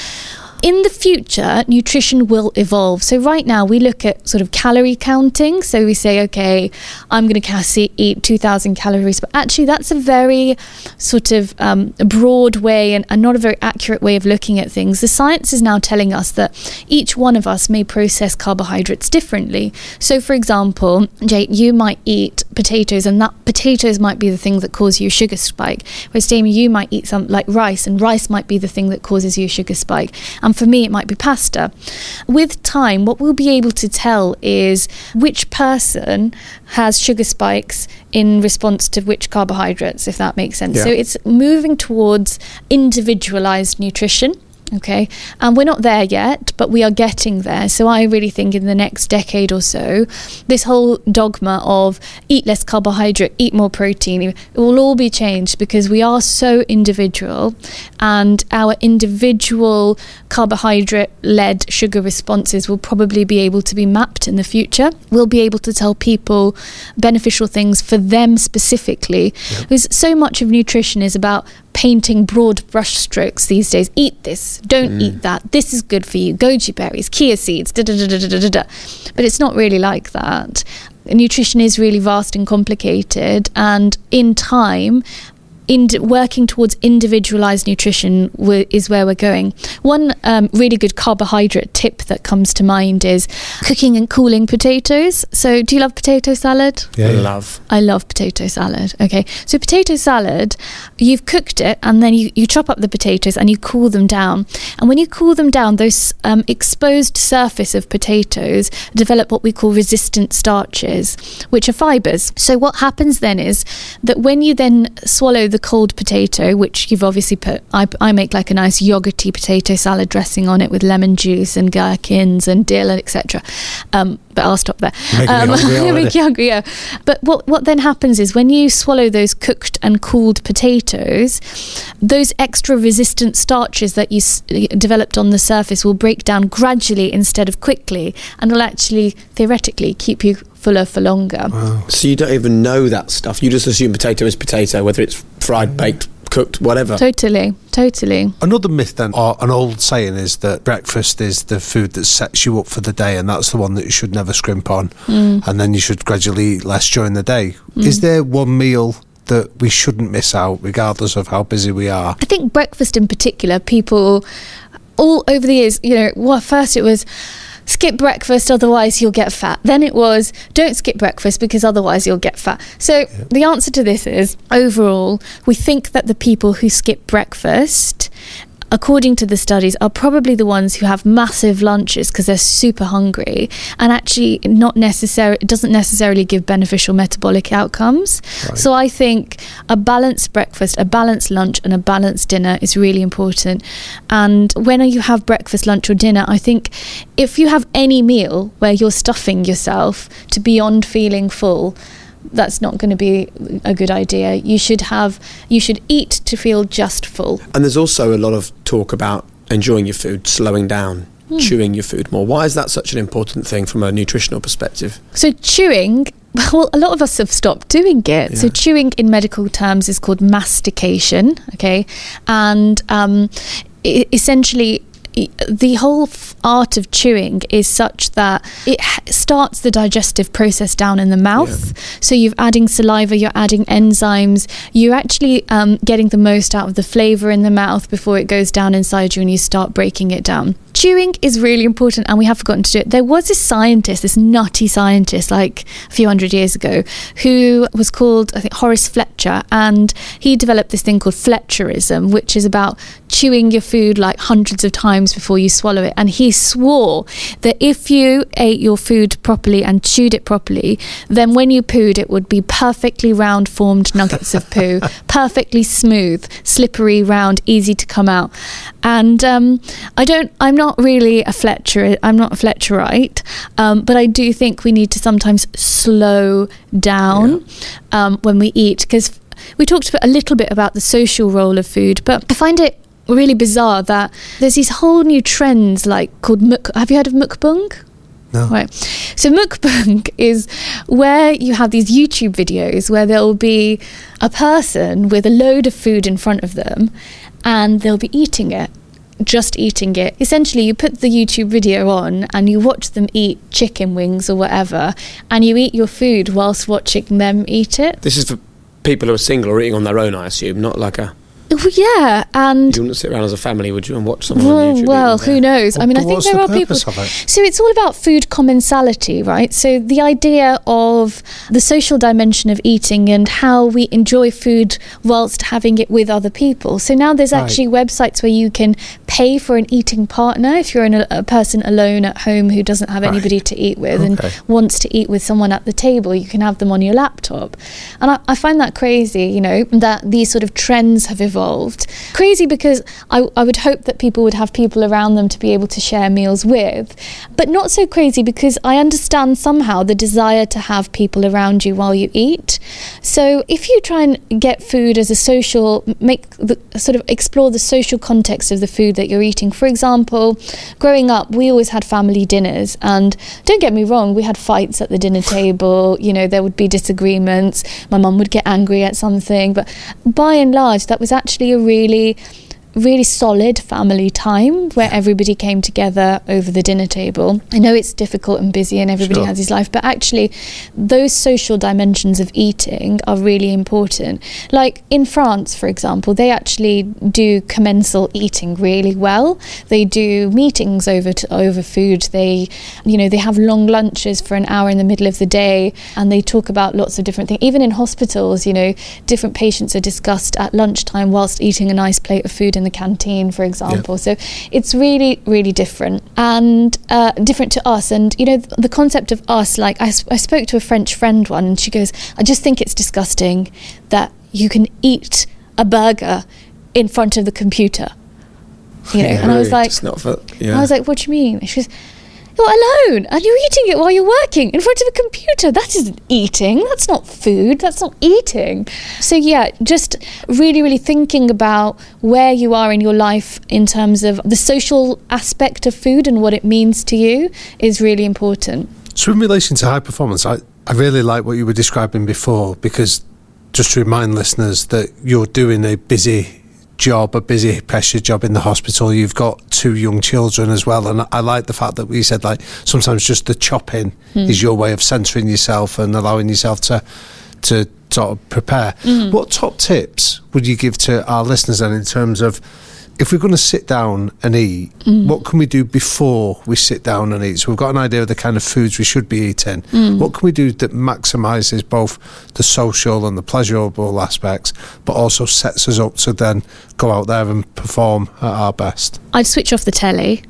In the future, nutrition will evolve. So right now, we look at sort of calorie counting. So we say, okay, I'm going to eat 2,000 calories. But actually, that's a very sort of broad way and not a very accurate way of looking at things. The science is now telling us that each one of us may process carbohydrates differently. So for example, Jade, you might eat potatoes, and that potatoes might be the thing that causes you a sugar spike. Whereas Jamie, you might eat something like rice, and rice might be the thing that causes you a sugar spike. And for me, it might be pasta. With time, what we'll be able to tell is which person has sugar spikes in response to which carbohydrates, if that makes sense. Yeah. So it's moving towards individualized nutrition. Okay, and we're not there yet, but we are getting there. So I really think in the next decade or so, this whole dogma of eat less carbohydrate, eat more protein, it will all be changed, because we are so individual, and our individual carbohydrate-led sugar responses will probably be able to be mapped in the future. We'll be able to tell people beneficial things for them specifically. Yep. Because so much of nutrition is about painting broad brushstrokes these days. Eat this, don't eat that, this is good for you, goji berries, chia seeds, but it's not really like that. Nutrition is really vast and complicated, and in time, working towards individualized nutrition is where we're going. One really good carbohydrate tip that comes to mind is cooking and cooling potatoes. So do you love potato salad? Yeah, I love potato salad. Okay, so potato salad, you've cooked it, and then you chop up the potatoes and you cool them down. And when you cool them down, those exposed surface of potatoes develop what we call resistant starches, which are fibers. So what happens then is that when you then swallow the a cold potato, which you've obviously put, I make like a nice yogurty potato salad dressing on it with lemon juice and gherkins and dill and etc. But I'll stop there. Make you hungry, yeah. But what then happens is when you swallow those cooked and cooled potatoes, those extra resistant starches that you developed on the surface will break down gradually instead of quickly, and will actually theoretically keep you fuller for longer. Wow. So you don't even know that stuff. You just assume potato is potato, whether it's fried, baked, cooked, whatever. Totally. Another myth then, or an old saying, is that breakfast is the food that sets you up for the day, and that's the one that you should never scrimp on, and then you should gradually eat less during the day. Is there one meal that we shouldn't miss out, regardless of how busy we are? I think breakfast in particular, people all over the years, you know, well, first it was skip breakfast, otherwise you'll get fat. Then it was, don't skip breakfast because otherwise you'll get fat. So the answer to this is, overall, we think that the people who skip breakfast, according to the studies, are probably the ones who have massive lunches because they're super hungry, and actually it doesn't necessarily give beneficial metabolic outcomes. Right. So I think a balanced breakfast, a balanced lunch and a balanced dinner is really important. And when you have breakfast, lunch or dinner, I think if you have any meal where you're stuffing yourself to beyond feeling full, that's not going to be a good idea. You should eat to feel just full. And there's also a lot of talk about enjoying your food, slowing down, chewing your food more. Why is that such an important thing from a nutritional perspective? So chewing, well, a lot of us have stopped doing it. Yeah. So chewing in medical terms is called mastication, okay? And essentially, the whole art of chewing is such that it starts the digestive process down in the mouth. Yeah. So you're adding saliva, you're adding enzymes, you're actually getting the most out of the flavour in the mouth before it goes down inside you and you start breaking it down. Chewing is really important, and we have forgotten to do it. There was this nutty scientist, like a few hundred years ago, who was called, I think, Horace Fletcher, and he developed this thing called Fletcherism, which is about chewing your food like hundreds of times before you swallow it. And he swore that if you ate your food properly and chewed it properly, then when you pooed, it would be perfectly round formed nuggets of poo, perfectly smooth, slippery, round, easy to come out. And I'm not a Fletcherite, but I do think we need to sometimes slow down when we eat, because we talked a little bit about the social role of food, but I find it really bizarre that there's these whole new trends called mukbang. Have you heard of mukbang? No. Right. So mukbang is where you have these YouTube videos where there will be a person with a load of food in front of them and they'll be eating it. Essentially, you put the YouTube video on and you watch them eat chicken wings or whatever, and you eat your food whilst watching them eat it. This is for people who are single or eating on their own, I assume, not like a... Well, yeah, and... You wouldn't sit around as a family, would you, and watch someone on YouTube? Well, who knows? Well, I mean, I think there are people... So it's all about food commensality, right? So the idea of the social dimension of eating and how we enjoy food whilst having it with other people. So now there's actually websites where you can pay for an eating partner if you're a person alone at home who doesn't have anybody to eat with and wants to eat with someone at the table. You can have them on your laptop. And I find that crazy, you know, that these sort of trends have evolved. Crazy, because I would hope that people would have people around them to be able to share meals with, but not so crazy, because I understand somehow the desire to have people around you while you eat. So if you try and get food as a social, explore the social context of the food that you're eating. For example, growing up, we always had family dinners, and don't get me wrong, we had fights at the dinner table, you know, there would be disagreements, my mum would get angry at something, but by and large, that was actually a really, really solid family time where everybody came together over the dinner table. I know it's difficult and busy and everybody has his life, but actually those social dimensions of eating are really important. Like in France, for example, they actually do commensal eating really well. They do meetings over food. They, you know, they have long lunches for an hour in the middle of the day, and they talk about lots of different things. Even in hospitals, you know, different patients are discussed at lunchtime whilst eating a nice plate of food in the canteen, for example. So it's really, really different, and different to us. And you know, the concept of us, like I spoke to a French friend one, and she goes, I just think it's disgusting that you can eat a burger in front of the computer, you know. Yeah, and I was like, I was like, what do you mean? And she goes, you're alone and you're eating it while you're working in front of a computer. That isn't eating. That's not food. That's not eating. So yeah, just really, really thinking about where you are in your life in terms of the social aspect of food and what it means to you is really important. So in relation to high performance, I really like what you were describing before, because just to remind listeners that you're doing a busy job, a busy pressure job in the hospital. You've got 2 young children as well, and I like the fact that we said, like, sometimes just the chopping is your way of centering yourself and allowing yourself to sort of prepare. What top tips would you give to our listeners then, in terms of, if we're going to sit down and eat, what can we do before we sit down and eat? So we've got an idea of the kind of foods we should be eating. What can we do that maximises both the social and the pleasurable aspects, but also sets us up to then go out there and perform at our best? I'd switch off the telly.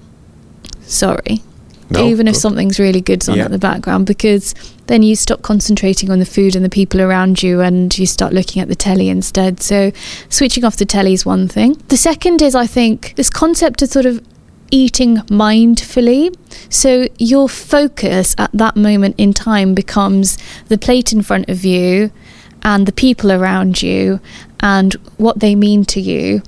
Sorry. No, even if something's really good's on in the background, because then you stop concentrating on the food and the people around you and you start looking at the telly instead. So switching off the telly is one thing. The second is, I think, this concept of sort of eating mindfully. So your focus at that moment in time becomes the plate in front of you and the people around you and what they mean to you.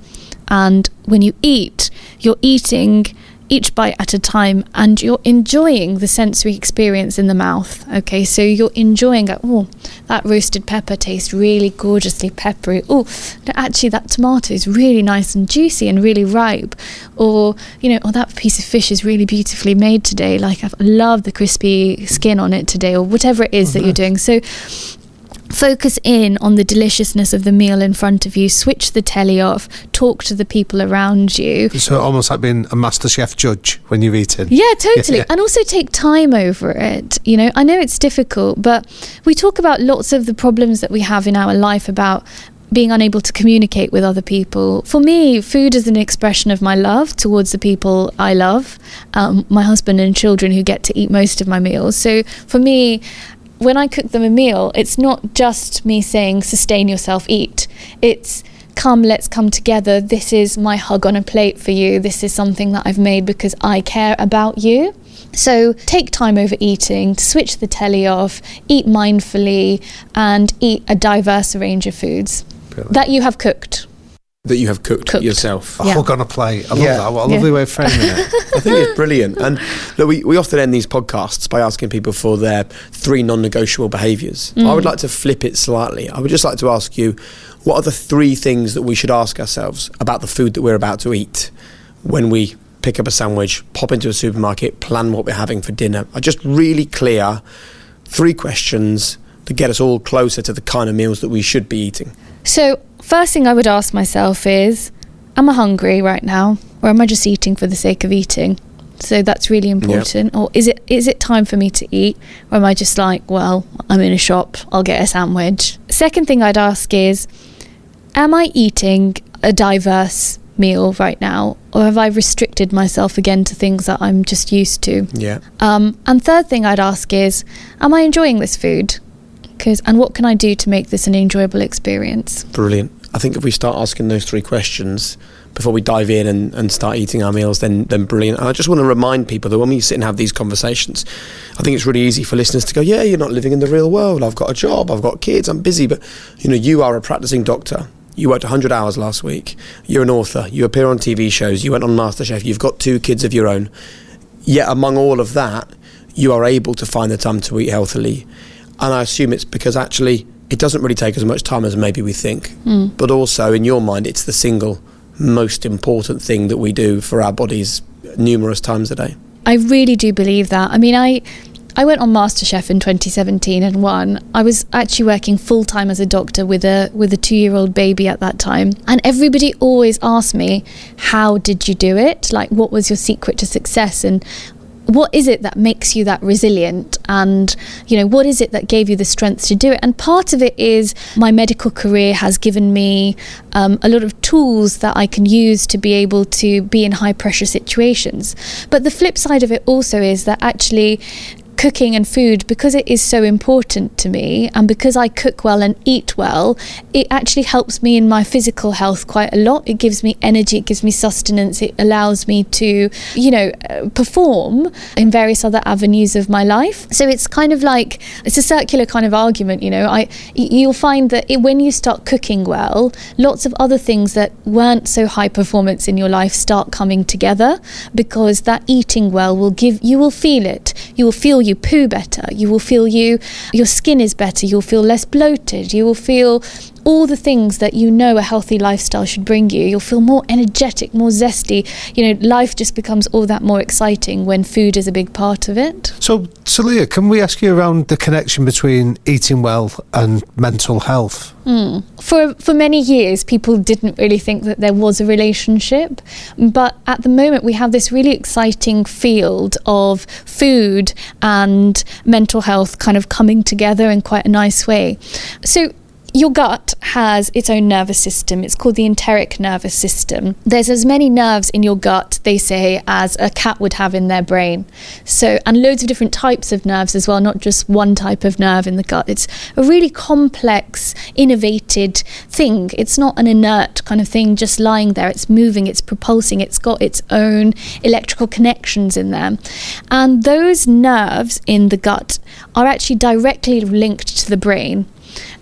And when you eat, you're eating each bite at a time, and you're enjoying the sensory experience in the mouth. Okay, so you're enjoying, oh, that roasted pepper tastes really gorgeously peppery. Oh, no, actually that tomato is really nice and juicy and really ripe. Or, you know, oh, that piece of fish is really beautifully made today. Like, I love the crispy skin on it today, or whatever it is that you're doing. So focus in on the deliciousness of the meal in front of you. Switch the telly off. Talk to the people around you. So almost like being a MasterChef judge when you're eating. Yeah, totally. Yeah. And also take time over it. You know, I know it's difficult, but we talk about lots of the problems that we have in our life about being unable to communicate with other people. For me, food is an expression of my love towards the people I love, my husband and children, who get to eat most of my meals. So for me, when I cook them a meal, it's not just me saying, sustain yourself, eat. It's, come, let's come together. This is my hug on a plate for you. This is something that I've made because I care about you. So take time over eating, switch the telly off, eat mindfully, and eat a diverse range of foods that you have cooked. That you have cooked yourself. A hug on a plate. I love that. What a lovely way of framing it. I think it's brilliant. And look, we often end these podcasts by asking people for their 3 non-negotiable behaviours. I would like to flip it slightly. I would just like to ask you, what are the 3 things that we should ask ourselves about the food that we're about to eat when we pick up a sandwich, pop into a supermarket, plan what we're having for dinner? Are just really clear 3 questions to get us all closer to the kind of meals that we should be eating. So, first thing I would ask myself is, am I hungry right now, or am I just eating for the sake of eating? So that's really important. Or is it time for me to eat, or am I just like, well, I'm in a shop, I'll get a sandwich. Second thing I'd ask is, am I eating a diverse meal right now, or have I restricted myself again to things that I'm just used to? And third thing I'd ask is, am I enjoying this food? And what can I do to make this an enjoyable experience? Brilliant. I think if we start asking those 3 questions before we dive in and start eating our meals, then brilliant. And I just want to remind people that when we sit and have these conversations, I think it's really easy for listeners to go, yeah, you're not living in the real world. I've got a job, I've got kids, I'm busy. But, you know, you are a practicing doctor. You worked 100 hours last week. You're an author. You appear on TV shows. You went on MasterChef. You've got 2 kids of your own. Yet among all of that, you are able to find the time to eat healthily. And I assume it's because actually it doesn't really take as much time as maybe we think. But also in your mind, it's the single most important thing that we do for our bodies numerous times a day. I really do believe that. I mean, I went on MasterChef in 2017 and won. I was actually working full-time as a doctor with a 2-year-old baby at that time. And everybody always asked me, how did you do it? Like, what was your secret to success? And what is it that makes you that resilient? And, you know, what is it that gave you the strength to do it? And part of it is my medical career has given me a lot of tools that I can use to be able to be in high pressure situations. But the flip side of it also is that actually cooking and food, because it is so important to me, and because I cook well and eat well, it actually helps me in my physical health quite a lot. It gives me energy, it gives me sustenance, it allows me to, you know, perform in various other avenues of my life. So it's kind of like, it's a circular kind of argument, you know. You'll find that when you start cooking well, lots of other things that weren't so high performance in your life start coming together, because that eating well will you will feel it. You will feel you poo better, you will feel your skin is better, you'll feel less bloated, you will feel all the things that you know a healthy lifestyle should bring you. You'll feel more energetic, more zesty. You know, life just becomes all that more exciting when food is a big part of it. So, Saliha, can we ask you around the connection between eating well and mental health? For many years, people didn't really think that there was a relationship, but at the moment we have this really exciting field of food and mental health kind of coming together in quite a nice way. So, your gut has its own nervous system. It's called the enteric nervous system. There's as many nerves in your gut, they say, as a cat would have in their brain. So, and loads of different types of nerves as well, not just one type of nerve in the gut. It's a really complex, innervated thing. It's not an inert kind of thing just lying there. It's moving, it's propulsing, it's got its own electrical connections in there. And those nerves in the gut are actually directly linked to the brain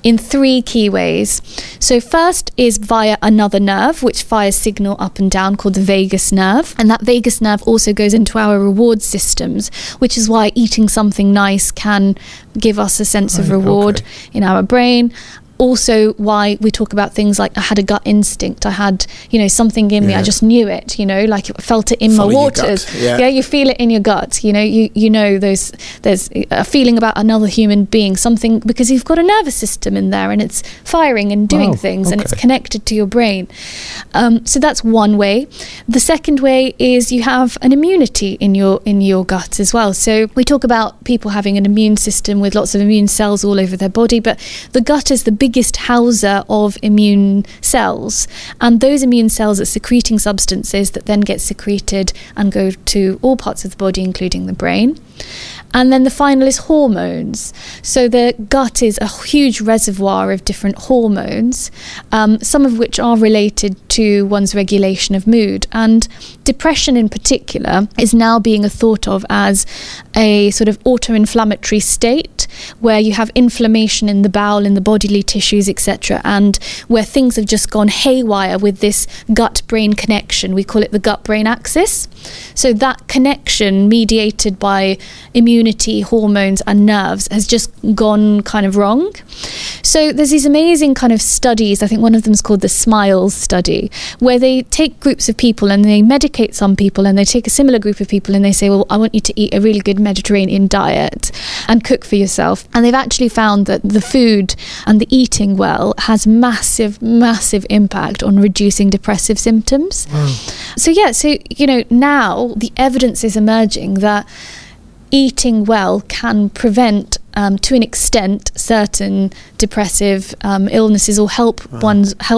in three key ways. So first is via another nerve which fires signal up and down, called the vagus nerve, and that vagus nerve also goes into our reward systems, which is why eating something nice can give us a sense of reward in our brain. Also why we talk about things like, I had a gut instinct, I had, you know, something in me, I just knew it, you know, like I felt it in my waters. Yeah, you feel it in your gut, you know, you know there's a feeling about another human being, something, because you've got a nervous system in there and it's firing and doing things, and it's connected to your brain. So that's one way. The second way is you have an immunity in your gut as well. So we talk about people having an immune system with lots of immune cells all over their body, but the gut is the biggest houser of immune cells, and those immune cells are secreting substances that then get secreted and go to all parts of the body, including the brain. And then the final is hormones. So the gut is a huge reservoir of different hormones, some of which are related to one's regulation of mood. And depression in particular is now being thought of as a sort of auto-inflammatory state, where you have inflammation in the bowel, in the bodily tissues, etc., and where things have just gone haywire with this gut-brain connection. We call it the gut-brain axis. So that connection, mediated by immunity, hormones and nerves, has just gone kind of wrong. So there's these amazing kind of studies, I think one of them is called the SMILES study, where they take groups of people and they medicate some people, and they take a similar group of people and they say, well, I want you to eat a really good Mediterranean diet and cook for yourself. And they've actually found that the food and the eating well has massive, massive impact on reducing depressive symptoms. So you know, now the evidence is emerging that eating well can prevent, to an extent, certain depressive illnesses, or help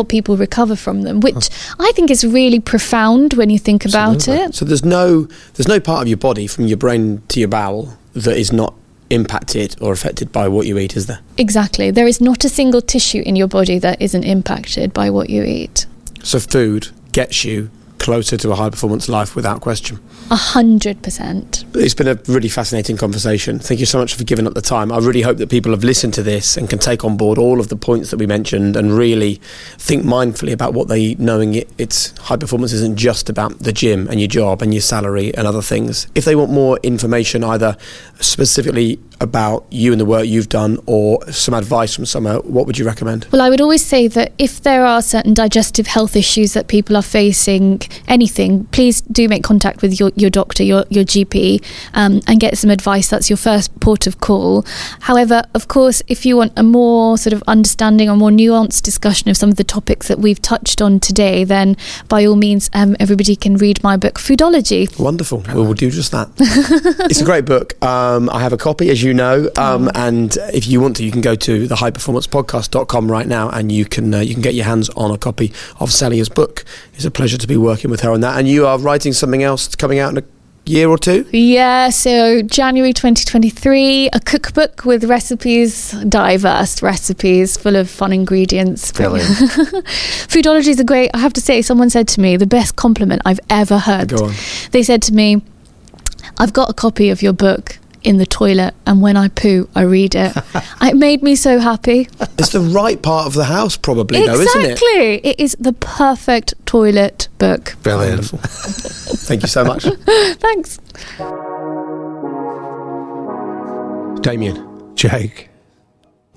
people recover from them, which I think is really profound when you think about it. So there's no part of your body, from your brain to your bowel, that is not impacted or affected by what you eat, is there? Exactly. There is not a single tissue in your body that isn't impacted by what you eat. So food gets you closer to a high performance life without question. 100%. It's been a really fascinating conversation. Thank you so much for giving up the time. I really hope that people have listened to this and can take on board all of the points that we mentioned and really think mindfully about what they eat, knowing it's high performance isn't just about the gym and your job and your salary and other things. If they want more information, either specifically about you and the work you've done, or some advice from somewhere, what would you recommend? Well, I would always say that if there are certain digestive health issues that people are facing, anything, please do make contact with your doctor, your GP, and get some advice. That's your first port of call. However, of course, if you want a more sort of understanding or more nuanced discussion of some of the topics that we've touched on today, then by all means, everybody can read my book, Foodology. Wonderful. Well, we'll do just that. It's a great book. I have a copy, as you know, and if you want to, you can go to the highperformancepodcast.com right now, and you can get your hands on a copy of Saliha's book. It's a pleasure to be working with her on that. And you are writing something else coming out in a year or two? Yeah, so January 2023, a cookbook with recipes, diverse recipes, full of fun ingredients. Brilliant. Foodology is a great, I have to say, someone said to me, the best compliment I've ever heard. Go on. They said to me, I've got a copy of your book in the toilet, and when I poo, I read it. It made me so happy. It's the right part of the house, probably, exactly, though, isn't it? Exactly. It is the perfect toilet book. Brilliant. Thank you so much. Thanks. Damien, Jake,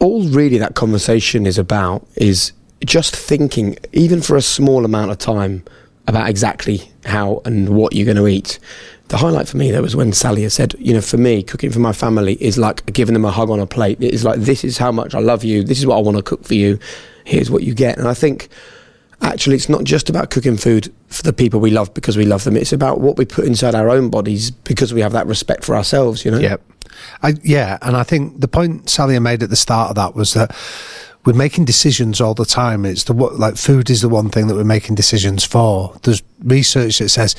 all really that conversation is about is just thinking, even for a small amount of time, about exactly how and what you're going to eat. The highlight for me, though, was when Saliha said, you know, for me, cooking for my family is like giving them a hug on a plate. It is like, this is how much I love you. This is what I want to cook for you. Here's what you get. And I think, actually, it's not just about cooking food for the people we love because we love them. It's about what we put inside our own bodies because we have that respect for ourselves, you know? Yep. Yeah, and I think the point Saliha made at the start of that was that we're making decisions all the time. It's the like food is the one thing that we're making decisions for. There's research that says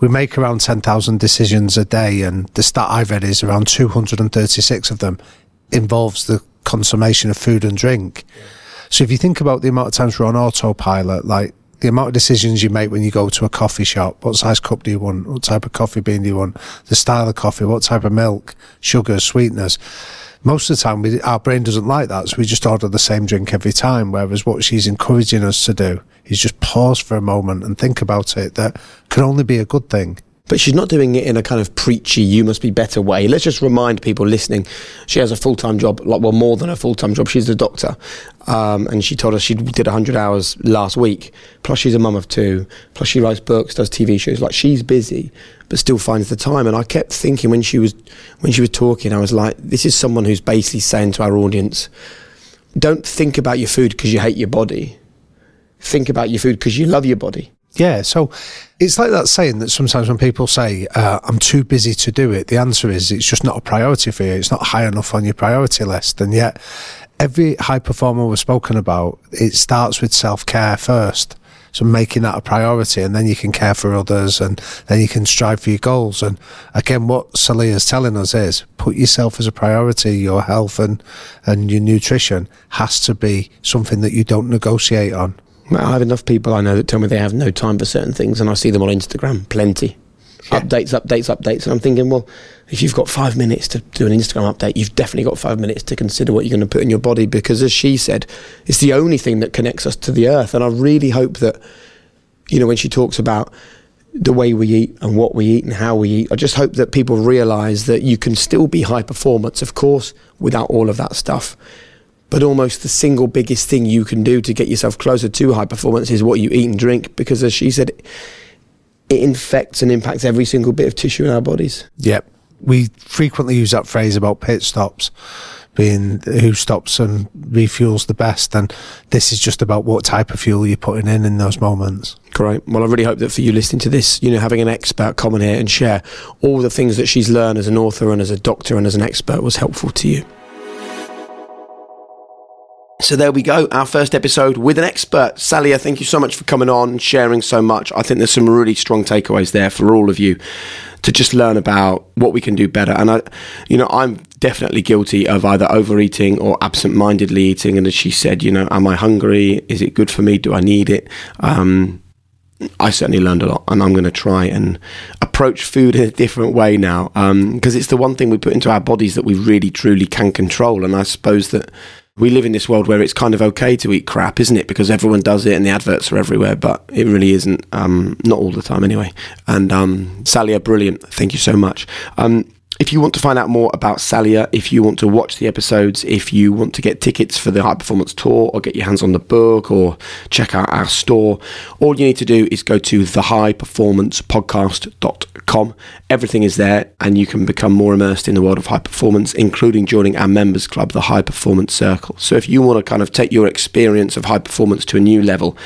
we make around 10,000 decisions a day, and the stat I've read is around 236 of them involves the consummation of food and drink. Yeah. So if you think about the amount of times we're on autopilot, like the amount of decisions you make when you go to a coffee shop, what size cup do you want? What type of coffee bean do you want? The style of coffee, what type of milk, sugar, sweetness. Most of the time, our brain doesn't like that, so we just order the same drink every time, whereas what she's encouraging us to do is just pause for a moment and think about it. That can only be a good thing. But she's not doing it in a kind of preachy, you must be better way. Let's just remind people listening, she has a full-time job, like, well, more than a full-time job. She's a doctor. And she told us she did 100 hours last week. Plus she's a mum of two. Plus she writes books, does TV shows. Like, she's busy, but still finds the time. And I kept thinking when she was talking, I was like, this is someone who's basically saying to our audience, don't think about your food because you hate your body. Think about your food because you love your body. Yeah, so it's like that saying that sometimes when people say, I'm too busy to do it, the answer is it's just not a priority for you. It's not high enough on your priority list. And yet every high performer we've spoken about, it starts with self-care first. So making that a priority, and then you can care for others, and then you can strive for your goals. And again, what Saliha's telling us is put yourself as a priority. Your health and your nutrition has to be something that you don't negotiate on. I have enough people I know that tell me they have no time for certain things, and I see them on Instagram, plenty. Yeah. Updates. And I'm thinking, well, if you've got 5 minutes to do an Instagram update, you've definitely got 5 minutes to consider what you're going to put in your body, because as she said, it's the only thing that connects us to the earth. And I really hope that, you know, when she talks about the way we eat and what we eat and how we eat, I just hope that people realise that you can still be high performance, of course, without all of that stuff. But almost the single biggest thing you can do to get yourself closer to high performance is what you eat and drink, because as she said, it infects and impacts every single bit of tissue in our bodies. Yep. We frequently use that phrase about pit stops, being who stops and refuels the best, and this is just about what type of fuel you're putting in those moments. Great. Well, I really hope that for you listening to this, you know, having an expert come in here and share all the things that she's learned as an author and as a doctor and as an expert was helpful to you. So there we go, our first episode with an expert. Saliha, thank you so much for coming on and sharing so much. I think there's some really strong takeaways there for all of you to just learn about what we can do better. And I'm definitely guilty of either overeating or absent-mindedly eating. And as she said, you know, am I hungry? Is it good for me? Do I need it? I certainly learned a lot, and I'm going to try and approach food in a different way now, because it's the one thing we put into our bodies that we really, truly can control. And I suppose that we live in this world where it's kind of okay to eat crap, isn't it? Because everyone does it and the adverts are everywhere, but it really isn't, not all the time anyway. And Saliha, brilliant. Thank you so much. If you want to find out more about Saliha, if you want to watch the episodes, if you want to get tickets for the High Performance Tour or get your hands on the book or check out our store, all you need to do is go to thehighperformancepodcast.com. Everything is there, and you can become more immersed in the world of high performance, including joining our members club, the High Performance Circle. So if you want to kind of take your experience of high performance to a new level,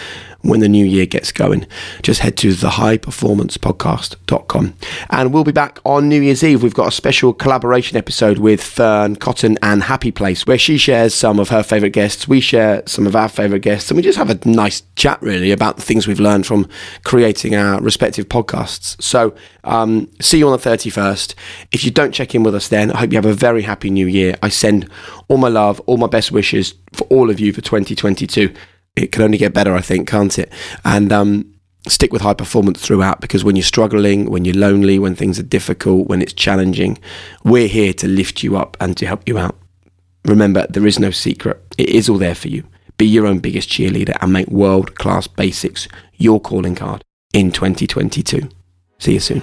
when the new year gets going. Just head to the highperformancepodcast.com. And we'll be back on New Year's Eve. We've got a special collaboration episode with Fern Cotton and Happy Place, where she shares some of her favourite guests, we share some of our favourite guests, and we just have a nice chat really about the things we've learned from creating our respective podcasts. So see you on the 31st. If you don't check in with us then, I hope you have a very happy new year. I send all my love, all my best wishes for all of you for 2022. It can only get better, I think, can't it? And stick with high performance throughout, because when you're struggling, when you're lonely, when things are difficult, when it's challenging, we're here to lift you up and to help you out. Remember, there is no secret. It is all there for you. Be your own biggest cheerleader and make world-class basics your calling card in 2022. See you soon.